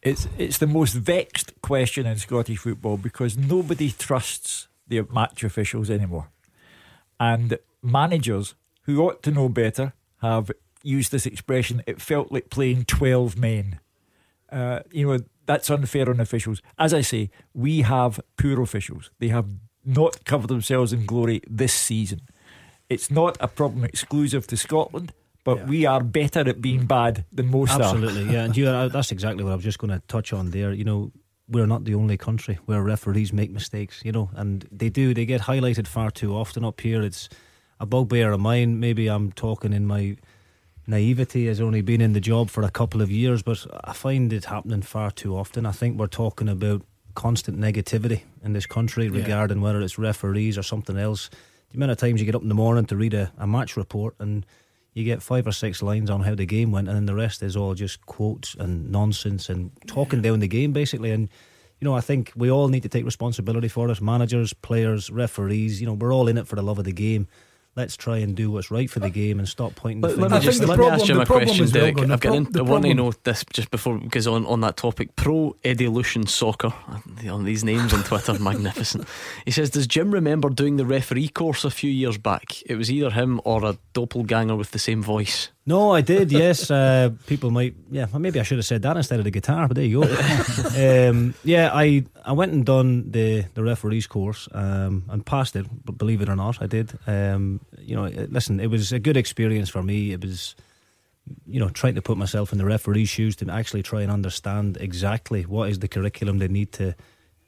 It's the most vexed question in Scottish football, because nobody trusts the match officials anymore, and managers who ought to know better have used this expression, it felt like playing 12 men. You know, that's unfair on officials. As I say, we have poor officials. They have not covered themselves in glory this season. It's not a problem exclusive to Scotland, but we are better at being bad than most. Absolutely, yeah. And that's exactly what I was just going to touch on there. You know, we're not the only country where referees make mistakes, you know, and they do. They get highlighted far too often up here. It's a bugbear of mine. Maybe I'm talking in my naivety, has only been in the job for a couple of years, but I find it happening far too often. I think we're talking about constant negativity in this country regarding whether it's referees or something else. The amount of times you get up in the morning to read a match report and you get 5 or 6 lines on how the game went, and then the rest is all just quotes and nonsense and talking down the game, basically. And you know, I think we all need to take responsibility for this. Managers, players, referees, you know, we're all in it for the love of the game. Let's try and do what's right for the game and stop pointing the fingers. Let me ask Jim a question, Derek. I want to know this just before, because on that topic, Pro Edilution Soccer, on these names on Twitter, magnificent. He says, does Jim remember doing the referee course a few years back? It was either him or a doppelganger with the same voice. No, I did, yes. People might, maybe I should have said that instead of the guitar, but there you go. I went and done the referees course and passed it, but believe it or not, I did. You know, listen, it was a good experience for me. It was, you know, trying to put myself in the referee's shoes to actually try and understand exactly what is the curriculum they need to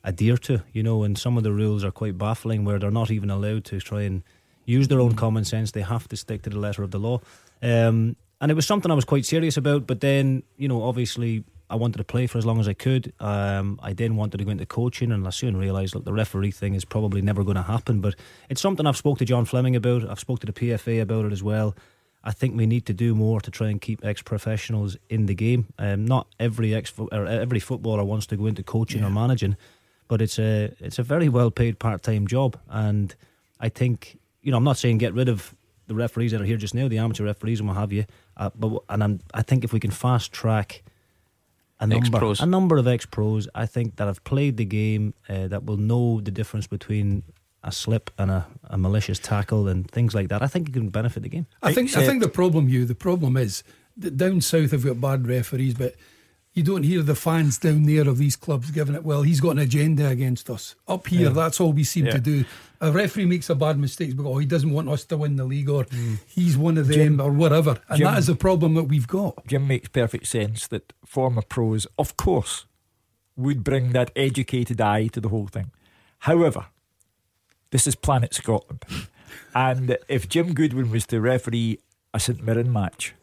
adhere to, you know, and some of the rules are quite baffling where they're not even allowed to try and use their own common sense. They have to stick to the letter of the law. And it was something I was quite serious about, but then, you know, obviously I wanted to play for as long as I could. I then wanted to go into coaching, and I soon realised, look, the referee thing is probably never going to happen. But it's something I've spoke to John Fleming about. I've spoke to the PFA about it as well. I think we need to do more to try and keep ex-professionals in the game. Not every every footballer wants to go into coaching or managing, but it's a very well-paid part-time job. And I think, you know, I'm not saying get rid of the referees that are here just now, the amateur referees and what have you, I think if we can fast track a number of ex-pros, I think that have played the game, that will know the difference between a slip and a malicious tackle and things like that, I think it can benefit the game. I think the problem is that down south they've got bad referees, but you don't hear the fans down there of these clubs giving it, well, he's got an agenda against us. Up here, that's all we seem to do. A referee makes a bad mistake because he doesn't want us to win the league, or he's one of them, Jim, or whatever. And Jim, that is the problem that we've got. Jim makes perfect sense that former pros, of course, would bring that educated eye to the whole thing. However, this is Planet Scotland. And if Jim Goodwin was to referee a St Mirren match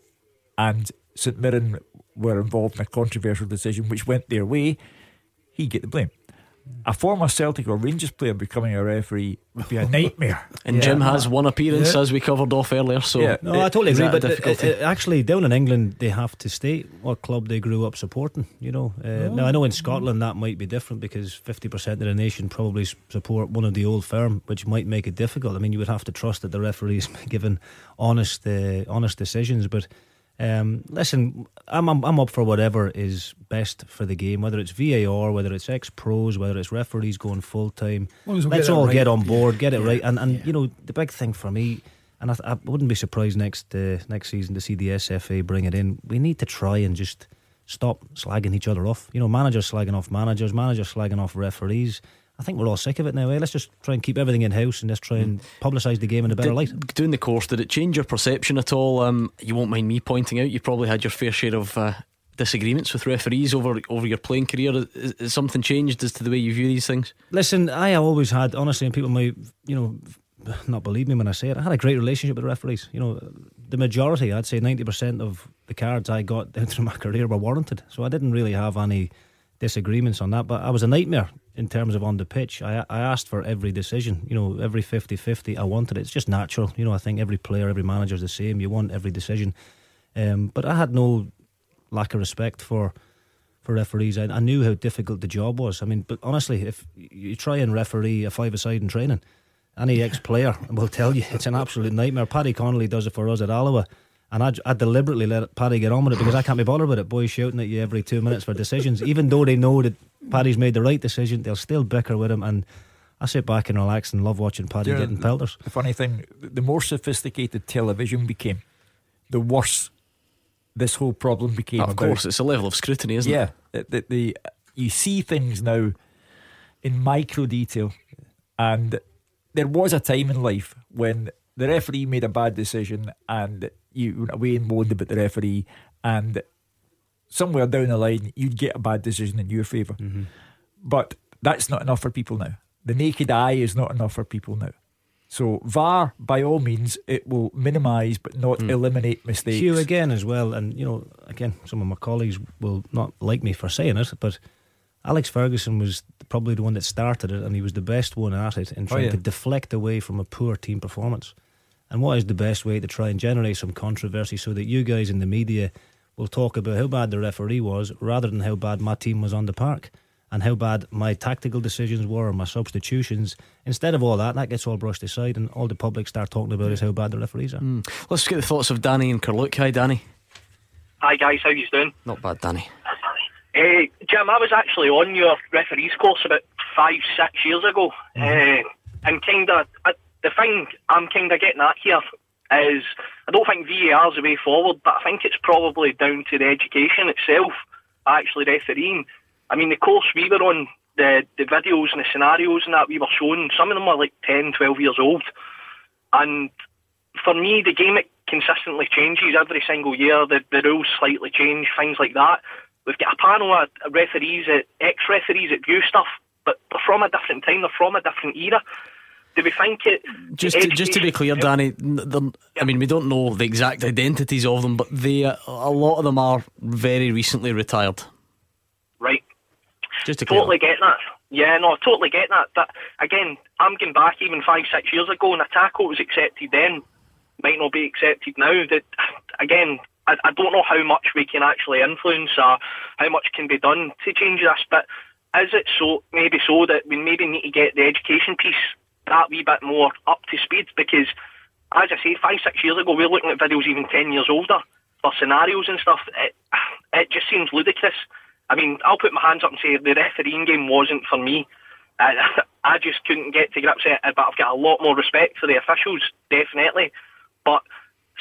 and St Mirren were involved in a controversial decision which went their way, he'd get the blame. A former Celtic or Rangers player becoming a referee would be a nightmare. And Jim has one appearance, as we covered off earlier. So no, I totally agree. But actually, down in England, they have to state what club they grew up supporting. You know, now I know in Scotland that might be different because 50% of the nation probably support one of the old firm, which might make it difficult. I mean, you would have to trust that the referees given honest decisions, but. Listen, I'm up for whatever is best for the game, whether it's VAR, whether it's ex-pros, whether it's referees going full-time. Let's all get on board, get it right. And you know, the big thing for me, and I wouldn't be surprised next season to see the SFA bring it in, we need to try and just stop slagging each other off. You know, managers slagging off managers, slagging off referees. I think we're all sick of it now, eh? Let's just try and keep everything in-house and just try and publicise the game in a better light. Doing the course, did it change your perception at all? You won't mind me pointing out, you probably had your fair share of disagreements with referees over your playing career. Has something changed as to the way you view these things? Listen, I always had, honestly, and people might, you know, not believe me when I say it, I had a great relationship with referees. You know, the majority, I'd say 90% of the cards I got down through my career were warranted. So I didn't really have any disagreements on that, but I was a nightmare in terms of on the pitch. I asked for every decision, you know, every 50-50 I wanted it. It's just natural, you know. I think every player, every manager is the same. You want every decision, but I had no lack of respect for referees. I knew how difficult the job was. I mean, but honestly, if you try and referee a five-a-side in training, any ex-player will tell you it's an absolute nightmare. Paddy Connolly does it for us at Alloa, and I deliberately let Paddy get on with it because I can't be bothered with it. Boys shouting at you every 2 minutes for decisions. Even though they know that Paddy's made the right decision, they'll still bicker with him. And I sit back and relax and love watching Paddy getting pelters. The funny thing, the more sophisticated television became, the worse this whole problem became about. Of course, it's a level of scrutiny, isn't it? Yeah, you see things now in micro detail. And there was a time in life when the referee made a bad decision and you went away and moaned about the referee, and somewhere down the line you'd get a bad decision in your favour. Mm-hmm. But that's not enough for people now. The naked eye is not enough for people now. So VAR, by all means, it will minimise but not eliminate mistakes. Hugh, again as well, and you know, again, some of my colleagues will not like me for saying it, but Alex Ferguson was probably the one that started it, and he was the best one at it in trying to deflect away from a poor team performance. And what is the best way to try and generate some controversy so that you guys in the media will talk about how bad the referee was rather than how bad my team was on the park and how bad my tactical decisions were or my substitutions. Instead of all that gets all brushed aside, and all the public start talking about is how bad the referees are. Let's get the thoughts of Danny and Carluke. Hi Danny. Hi guys, how you doing? Not bad, Danny. Jim, I was actually on your referees course about 5-6 years ago. And kinda the thing I'm kinda getting at here is I don't think VAR's the way forward, but I think it's probably down to the education itself, actually refereeing. I mean, the course we were on, the videos and the scenarios and that we were shown, some of them were like 10, 12 years old. And for me, the game, it consistently changes every single year. The rules slightly change, things like that. We've got a panel of referees, ex-referees that view stuff, but they're from a different time, they're from a different era. Do we think it... Just to be clear, Danny, I mean, we don't know the exact identities of them, but a lot of them are very recently retired. Right. Just to totally get that. Yeah, no, I totally get that. But again, I'm going back even 5-6 years ago, and a tackle was accepted then, might not be accepted now. That again, I don't know how much we can actually influence or how much can be done to change this, but is it so, maybe so, that we maybe need to get the education piece that wee bit more up to speed? Because, as I say, 5-6 years ago, we were looking at videos even 10 years older for scenarios and stuff. It just seems ludicrous. I mean, I'll put my hands up and say the refereeing game wasn't for me. I just couldn't get to grips with it, but I've got a lot more respect for the officials, definitely. But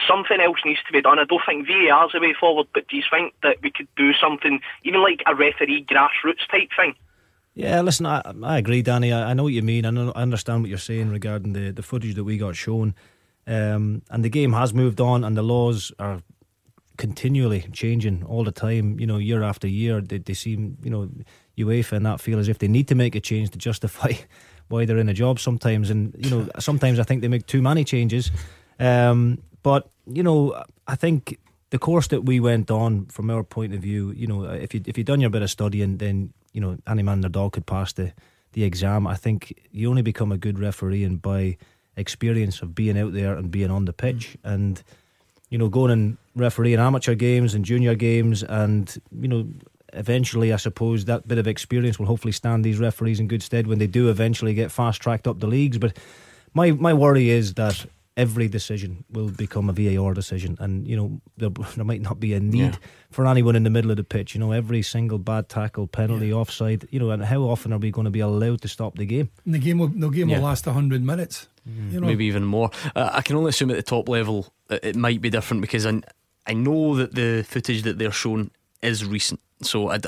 something else needs to be done. I don't think VAR's the way forward, but do you think that we could do something, even like a referee grassroots type thing? Yeah, listen, I agree, Danny. I know what you mean. I understand what you're saying regarding the footage that we got shown. And the game has moved on, and the laws are continually changing all the time, you know, year after year. They seem, you know, UEFA and that feel as if they need to make a change to justify why they're in a job sometimes. And, you know, sometimes I think they make too many changes. But, you know, I think the course that we went on, from our point of view, you know, if you'd done your bit of studying, then, you know, any man and their dog could pass the exam. I think you only become a good referee and by experience of being out there and being on the pitch. And, you know, going and refereeing amateur games and junior games, and, you know, eventually I suppose that bit of experience will hopefully stand these referees in good stead when they do eventually get fast-tracked up the leagues. But my worry is that every decision will become a VAR decision, and, you know, there might not be a need for anyone in the middle of the pitch. You know, every single bad tackle, penalty, offside, you know, and how often are we going to be allowed to stop the game? And the game will last 100 minutes, you know? Maybe even more. I can only assume at the top level it might be different, because I know that the footage that they're shown is recent, so I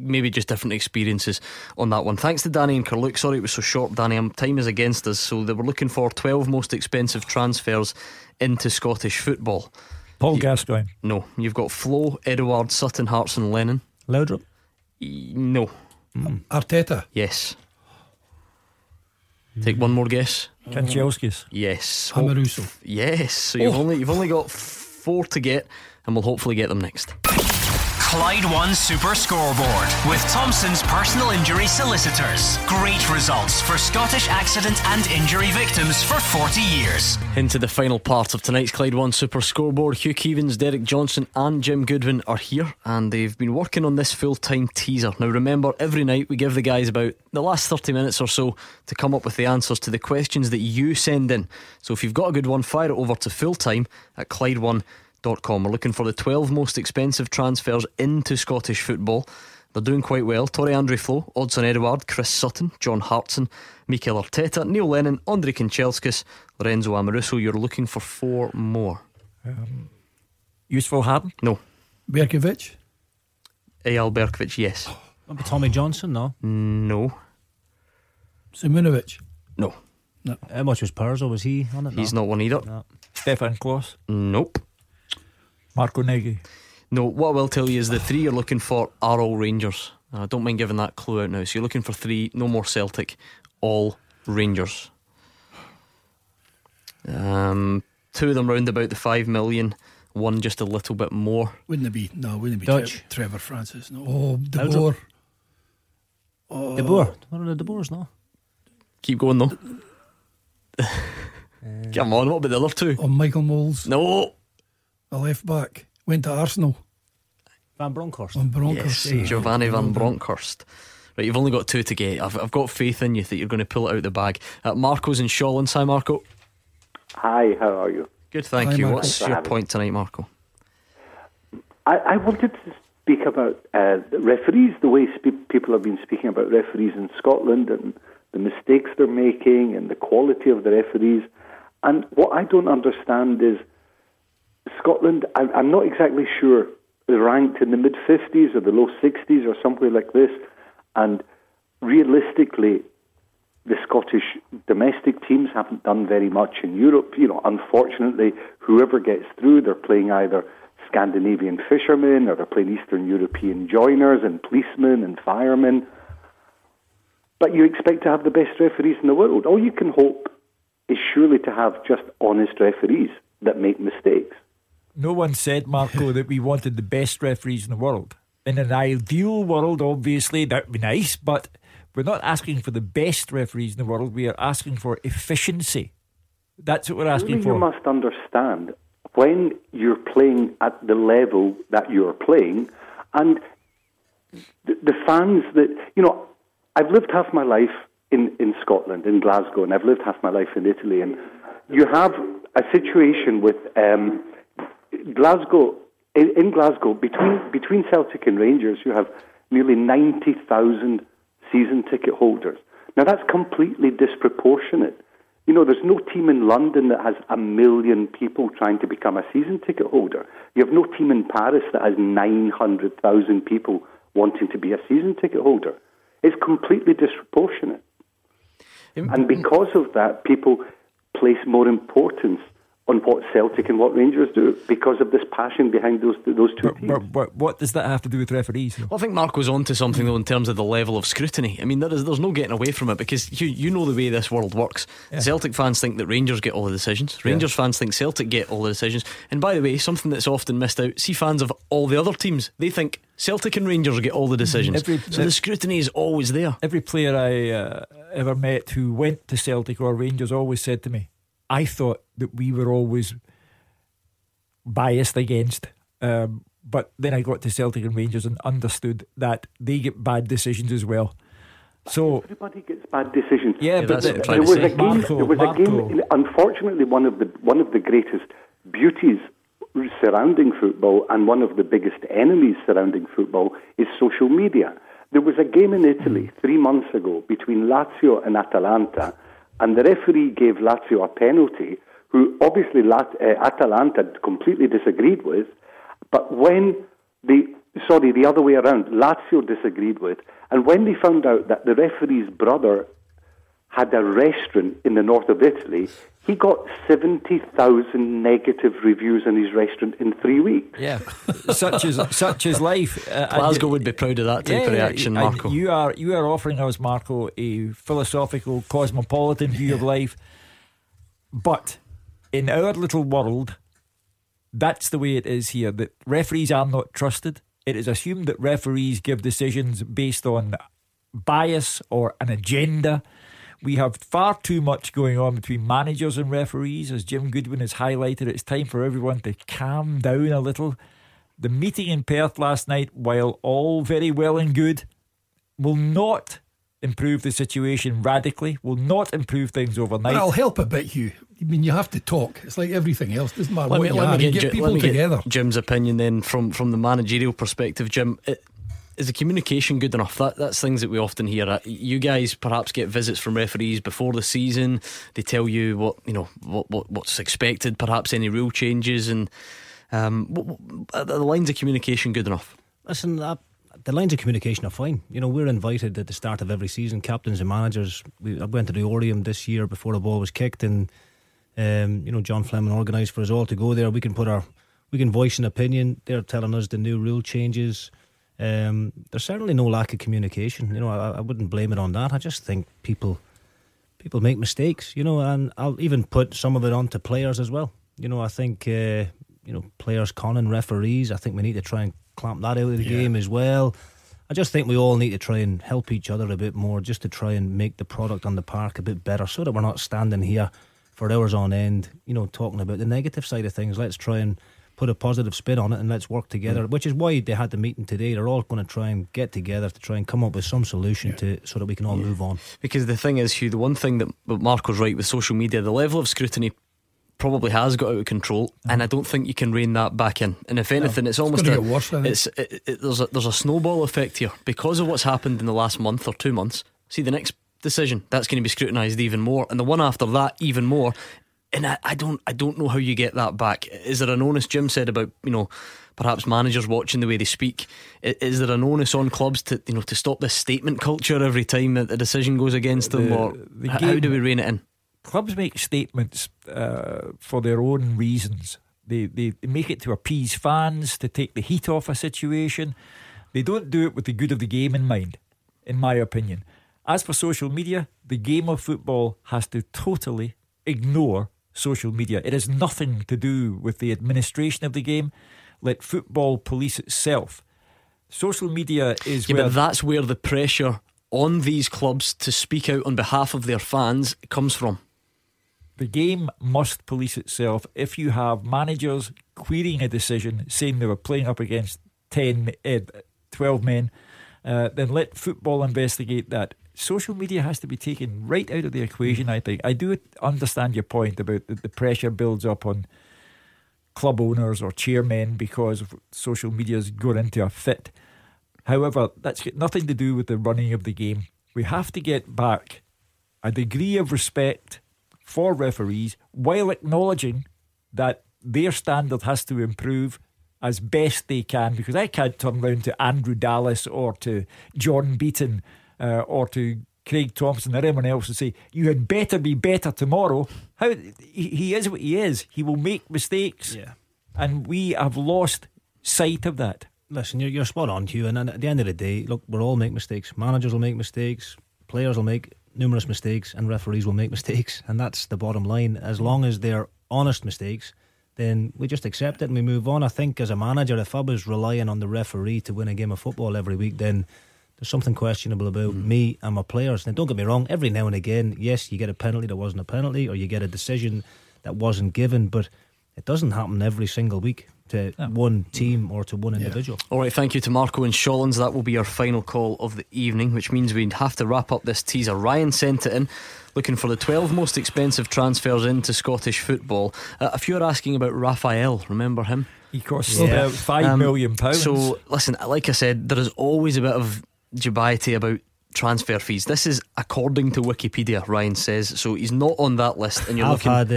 maybe just different experiences on that one. Thanks to Danny and Carluke. Sorry it was so short, Danny. Time is against us. So they were looking for 12 most expensive transfers into Scottish football. Gascoigne. No. You've got Flo, Edouard, Sutton, Hartson, Lennon. Laudrup. No. Arteta. Yes. Take one more guess. Kanchelskis. Yes. Hamaruso. Yes. So you've only got 4 to get, and we'll hopefully get them next. Clyde One Super Scoreboard with Thompson's Personal Injury Solicitors. Great results for Scottish accident and injury victims for 40 years. Into the final part of tonight's Clyde One Super Scoreboard. Hugh Keevins, Derek Johnson and Jim Goodwin are here, and they've been working on this full-time teaser. Now remember, every night we give the guys about the last 30 minutes or so to come up with the answers to the questions that you send in. So if you've got a good one, fire it over to fulltime at ClydeOne.com. We're looking for the 12 most expensive transfers into Scottish football. They're doing quite well. Tore André Flo, Odson Edouard, Chris Sutton, John Hartson, Mikel Arteta, Neil Lennon, Ondrej Kanchelskis, Lorenzo Amoruso. You're looking for 4 more. Yusuf Harden? No. Berkovic? Eyal Berkovic, yes. Remember Tommy Johnson? No. No. Simunovic? No. No. How much was Perzo? Was he on it? He's not one either. No. Stefan Klose? Nope. Marco Nagy? No. What I will tell you is the three you're looking for are all Rangers. I don't mind giving that clue out now. So you're looking for three. No more Celtic. All Rangers. Two of them round about the 5 million. One just a little bit more. Wouldn't it be? No, wouldn't it be Dutch? Trevor Francis. No. Oh, De Boer. Oh. De Boer. One of the De Boers. No. Keep going though. Come on. What about the other two? Oh, Michael Moles. No. The left back went to Arsenal. Van Bronckhorst. Van Bronckhorst. Yes, yeah. Giovanni Van Bronckhorst. Right, you've only got two to get. I've got faith in you that you're going to pull it out of the bag. Marco's in Shawlands. Hi, Marco. Hi, how are you? Good, thank you. Marco. What's your point tonight, Marco? I wanted to speak about referees, the way people have been speaking about referees in Scotland and the mistakes they're making and the quality of the referees. And what I don't understand is Scotland, I'm not exactly sure, is ranked in the mid-50s or the low-60s or somewhere like this. And realistically, the Scottish domestic teams haven't done very much in Europe. You know, unfortunately, whoever gets through, they're playing either Scandinavian fishermen or they're playing Eastern European joiners and policemen and firemen. But you expect to have the best referees in the world. All you can hope is surely to have just honest referees that make mistakes. No one said, Marco, that we wanted the best referees in the world. In an ideal world, obviously, that would be nice, but we're not asking for the best referees in the world. We are asking for efficiency. That's what we're asking for. You must understand, when you're playing at the level that you're playing, and the fans that, you know, I've lived half my life in Scotland, in Glasgow, and I've lived half my life in Italy, and you have a situation with Glasgow. In Glasgow, between Celtic and Rangers, you have nearly 90,000 season ticket holders. Now, that's completely disproportionate. You know, there's no team in London that has 1 million people trying to become a season ticket holder. You have no team in Paris that has 900,000 people wanting to be a season ticket holder. It's completely disproportionate. And because of that, people place more importance on what Celtic and what Rangers do because of this passion behind those two teams. What does that have to do with referees? Well, I think Marco's on to something though in terms of the level of scrutiny. I mean, there's no getting away from it because you know the way this world works. Yeah. Celtic fans think that Rangers get all the decisions. Rangers fans think Celtic get all the decisions. And by the way, something that's often missed out, see fans of all the other teams, they think Celtic and Rangers get all the decisions. So the scrutiny is always there. Every player I ever met who went to Celtic or Rangers always said to me, I thought that we were always biased against, but then I got to Celtic and Rangers and understood that they get bad decisions as well. So everybody gets bad decisions. Yeah, but there was a game. Unfortunately, one of the greatest beauties surrounding football and one of the biggest enemies surrounding football is social media. There was a game in Italy 3 months ago between Lazio and Atalanta. And the referee gave Lazio a penalty, who obviously Atalanta completely disagreed with. But the other way around, Lazio disagreed with. And when they found out that the referee's brother had a restaurant in the north of Italy, he got 70,000 negative reviews on his restaurant in 3 weeks. Yeah, such is life. Glasgow would be proud of that type of reaction, Marco. You are offering us, Marco, a philosophical, cosmopolitan view of life. But in our little world, that's the way it is here. That referees are not trusted. It is assumed that referees give decisions based on bias or an agenda. We have far too much going on between managers and referees. As Jim Goodwin has highlighted, it's time for everyone to calm down a little. The meeting in Perth last night, while all very well and good, will not improve the situation radically, will not improve things overnight. But I'll help a bit, Hugh. I mean, you have to talk. It's like everything else. It doesn't matter what you have. Get people together. Jim's opinion then, from the managerial perspective, Jim... Is the communication good enough? That's things that we often hear. You guys perhaps get visits from referees before the season. They tell you what's expected, perhaps any rule changes, and Are the lines of communication good enough? Listen, the lines of communication are fine. You know, we're invited at the start of every season, captains and managers. I went to the Orium this year before the ball was kicked, and you know, John Fleming organised for us all to go there. We can put our, we can voice an opinion. They're telling us the new rule changes. There's certainly no lack of communication. You know, I wouldn't blame it on that. I just think people make mistakes. You know, and I'll even put some of it onto players as well. You know, I think you know, players conning referees. I think we need to try and clamp that out of the game as well. I just think we all need to try and help each other a bit more, just to try and make the product on the park a bit better, so that we're not standing here for hours on end, you know, talking about the negative side of things. Let's try and put a positive spin on it, and let's work together, which is why they had the meeting today. They're all going to try and get together to try and come up with some solution to, so that we can all move on. Because the thing is, Hugh, the one thing that Marco's right with social media, the level of scrutiny probably has got out of control, and I don't think you can rein that back in. And if anything, it's almost it's going to get worse, I think. There's a snowball effect here because of what's happened in the last month or 2 months. See, the next decision, that's going to be scrutinised even more, and the one after that even more. And I don't know how you get that back. Is there an onus? Jim said about, you know, perhaps managers watching the way they speak. Is there an onus on clubs to, you know, to stop this statement culture every time that the decision goes against them? Or how do we rein it in? Clubs make statements for their own reasons. They make it to appease fans, to take the heat off a situation. They don't do it with the good of the game in mind, in my opinion. As for social media, the game of football has to totally ignore social media. It has nothing to do with the administration of the game. Let football police itself. Social media is but that's where the pressure on these clubs to speak out on behalf of their fans comes from. The game must police itself. If you have managers querying a decision, saying they were playing up against 12 men, then let football investigate that. Social media has to be taken right out of the equation, I think. I do understand your point about the pressure builds up on club owners or chairmen because social media's gone into a fit. However, that's got nothing to do with the running of the game. We have to get back a degree of respect for referees, while acknowledging that their standard has to improve as best they can, because I can't turn round to Andrew Dallas or to John Beaton or to Craig Thompson or anyone else and say, you had better be better tomorrow. He is what he is. He will make mistakes, and we have lost sight of that. Listen, you're spot on, Hugh, and at the end of the day, look, we'll all make mistakes. Managers will make mistakes, players will make numerous mistakes, and referees will make mistakes, and that's the bottom line. As long as they're honest mistakes, then we just accept it and we move on. I think as a manager, if I was relying on the referee to win a game of football every week, then there's something questionable about me and my players. Now, don't get me wrong, every now and again, yes, you get a penalty that wasn't a penalty, or you get a decision that wasn't given, but it doesn't happen every single week to one team or to one individual. Alright, thank you to Marco and Shawlands. That will be our final call of the evening, which means we'd have to wrap up this teaser. Ryan sent it in, looking for the 12 most expensive transfers into Scottish football. A few are asking about Raphael. Remember him? He cost about £5 million. So listen, like I said, there is always a bit of dubiety about transfer fees. This is according to Wikipedia, Ryan says, so he's not on that list. And I've had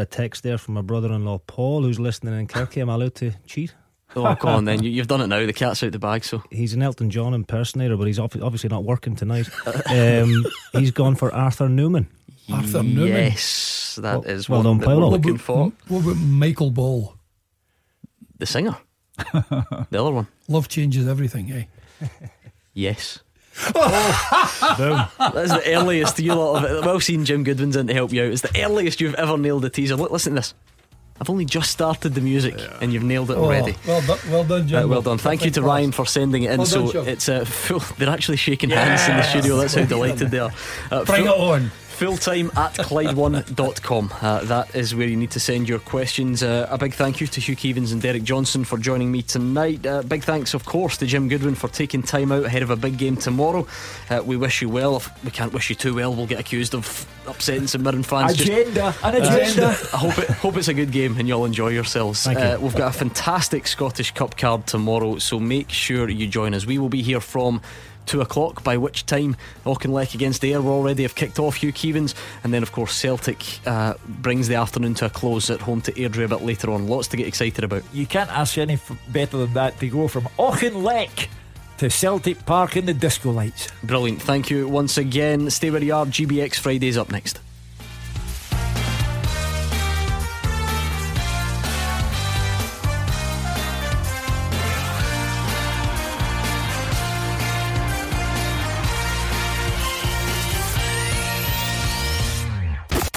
a text there from my brother-in-law Paul, who's listening in Kirkie. Am I allowed to cheat? Oh, come on then, you've done it now. The cat's out the bag. So he's an Elton John impersonator, but he's obviously not working tonight. He's gone for Arthur Newman. Arthur Newman. Yes, that is one that we're looking for. What about Michael Ball, the singer? The other one. Love changes everything, eh? Yes. Oh, that's the earliest you lot of it. Well seen, Jim Goodwin's in to help you out. It's the earliest you've ever nailed a teaser. Look, listen to this. I've only just started the music and you've nailed it already. Well done, Jim. Well done. Thank you to Ryan for sending it in. Well done, it's full. They're actually shaking hands in the studio. That's how delighted they are. Bring it on. Fulltime at Clyde1.com. That is where you need to send your questions. A big thank you to Hugh Keevins and Derek Johnson for joining me tonight. Big thanks, of course, to Jim Goodwin for taking time out ahead of a big game tomorrow. We wish you well. If we can't wish you too well, we'll get accused of upsetting some Mirren fans. An agenda. I hope it's a good game and you'll enjoy yourselves. Thank you. We've got a fantastic Scottish Cup card tomorrow, so make sure you join us. We will be here from 2 o'clock, by which time Auchinleck against Ayr will already have kicked off, Hugh Keevins. And then of course Celtic brings the afternoon to a close at home to Airdrie a bit later on. Lots to get excited about. You can't ask any better than that, to go from Auchinleck to Celtic Park in the disco lights. Brilliant, thank you once again. Stay where you are. GBX Friday's up next.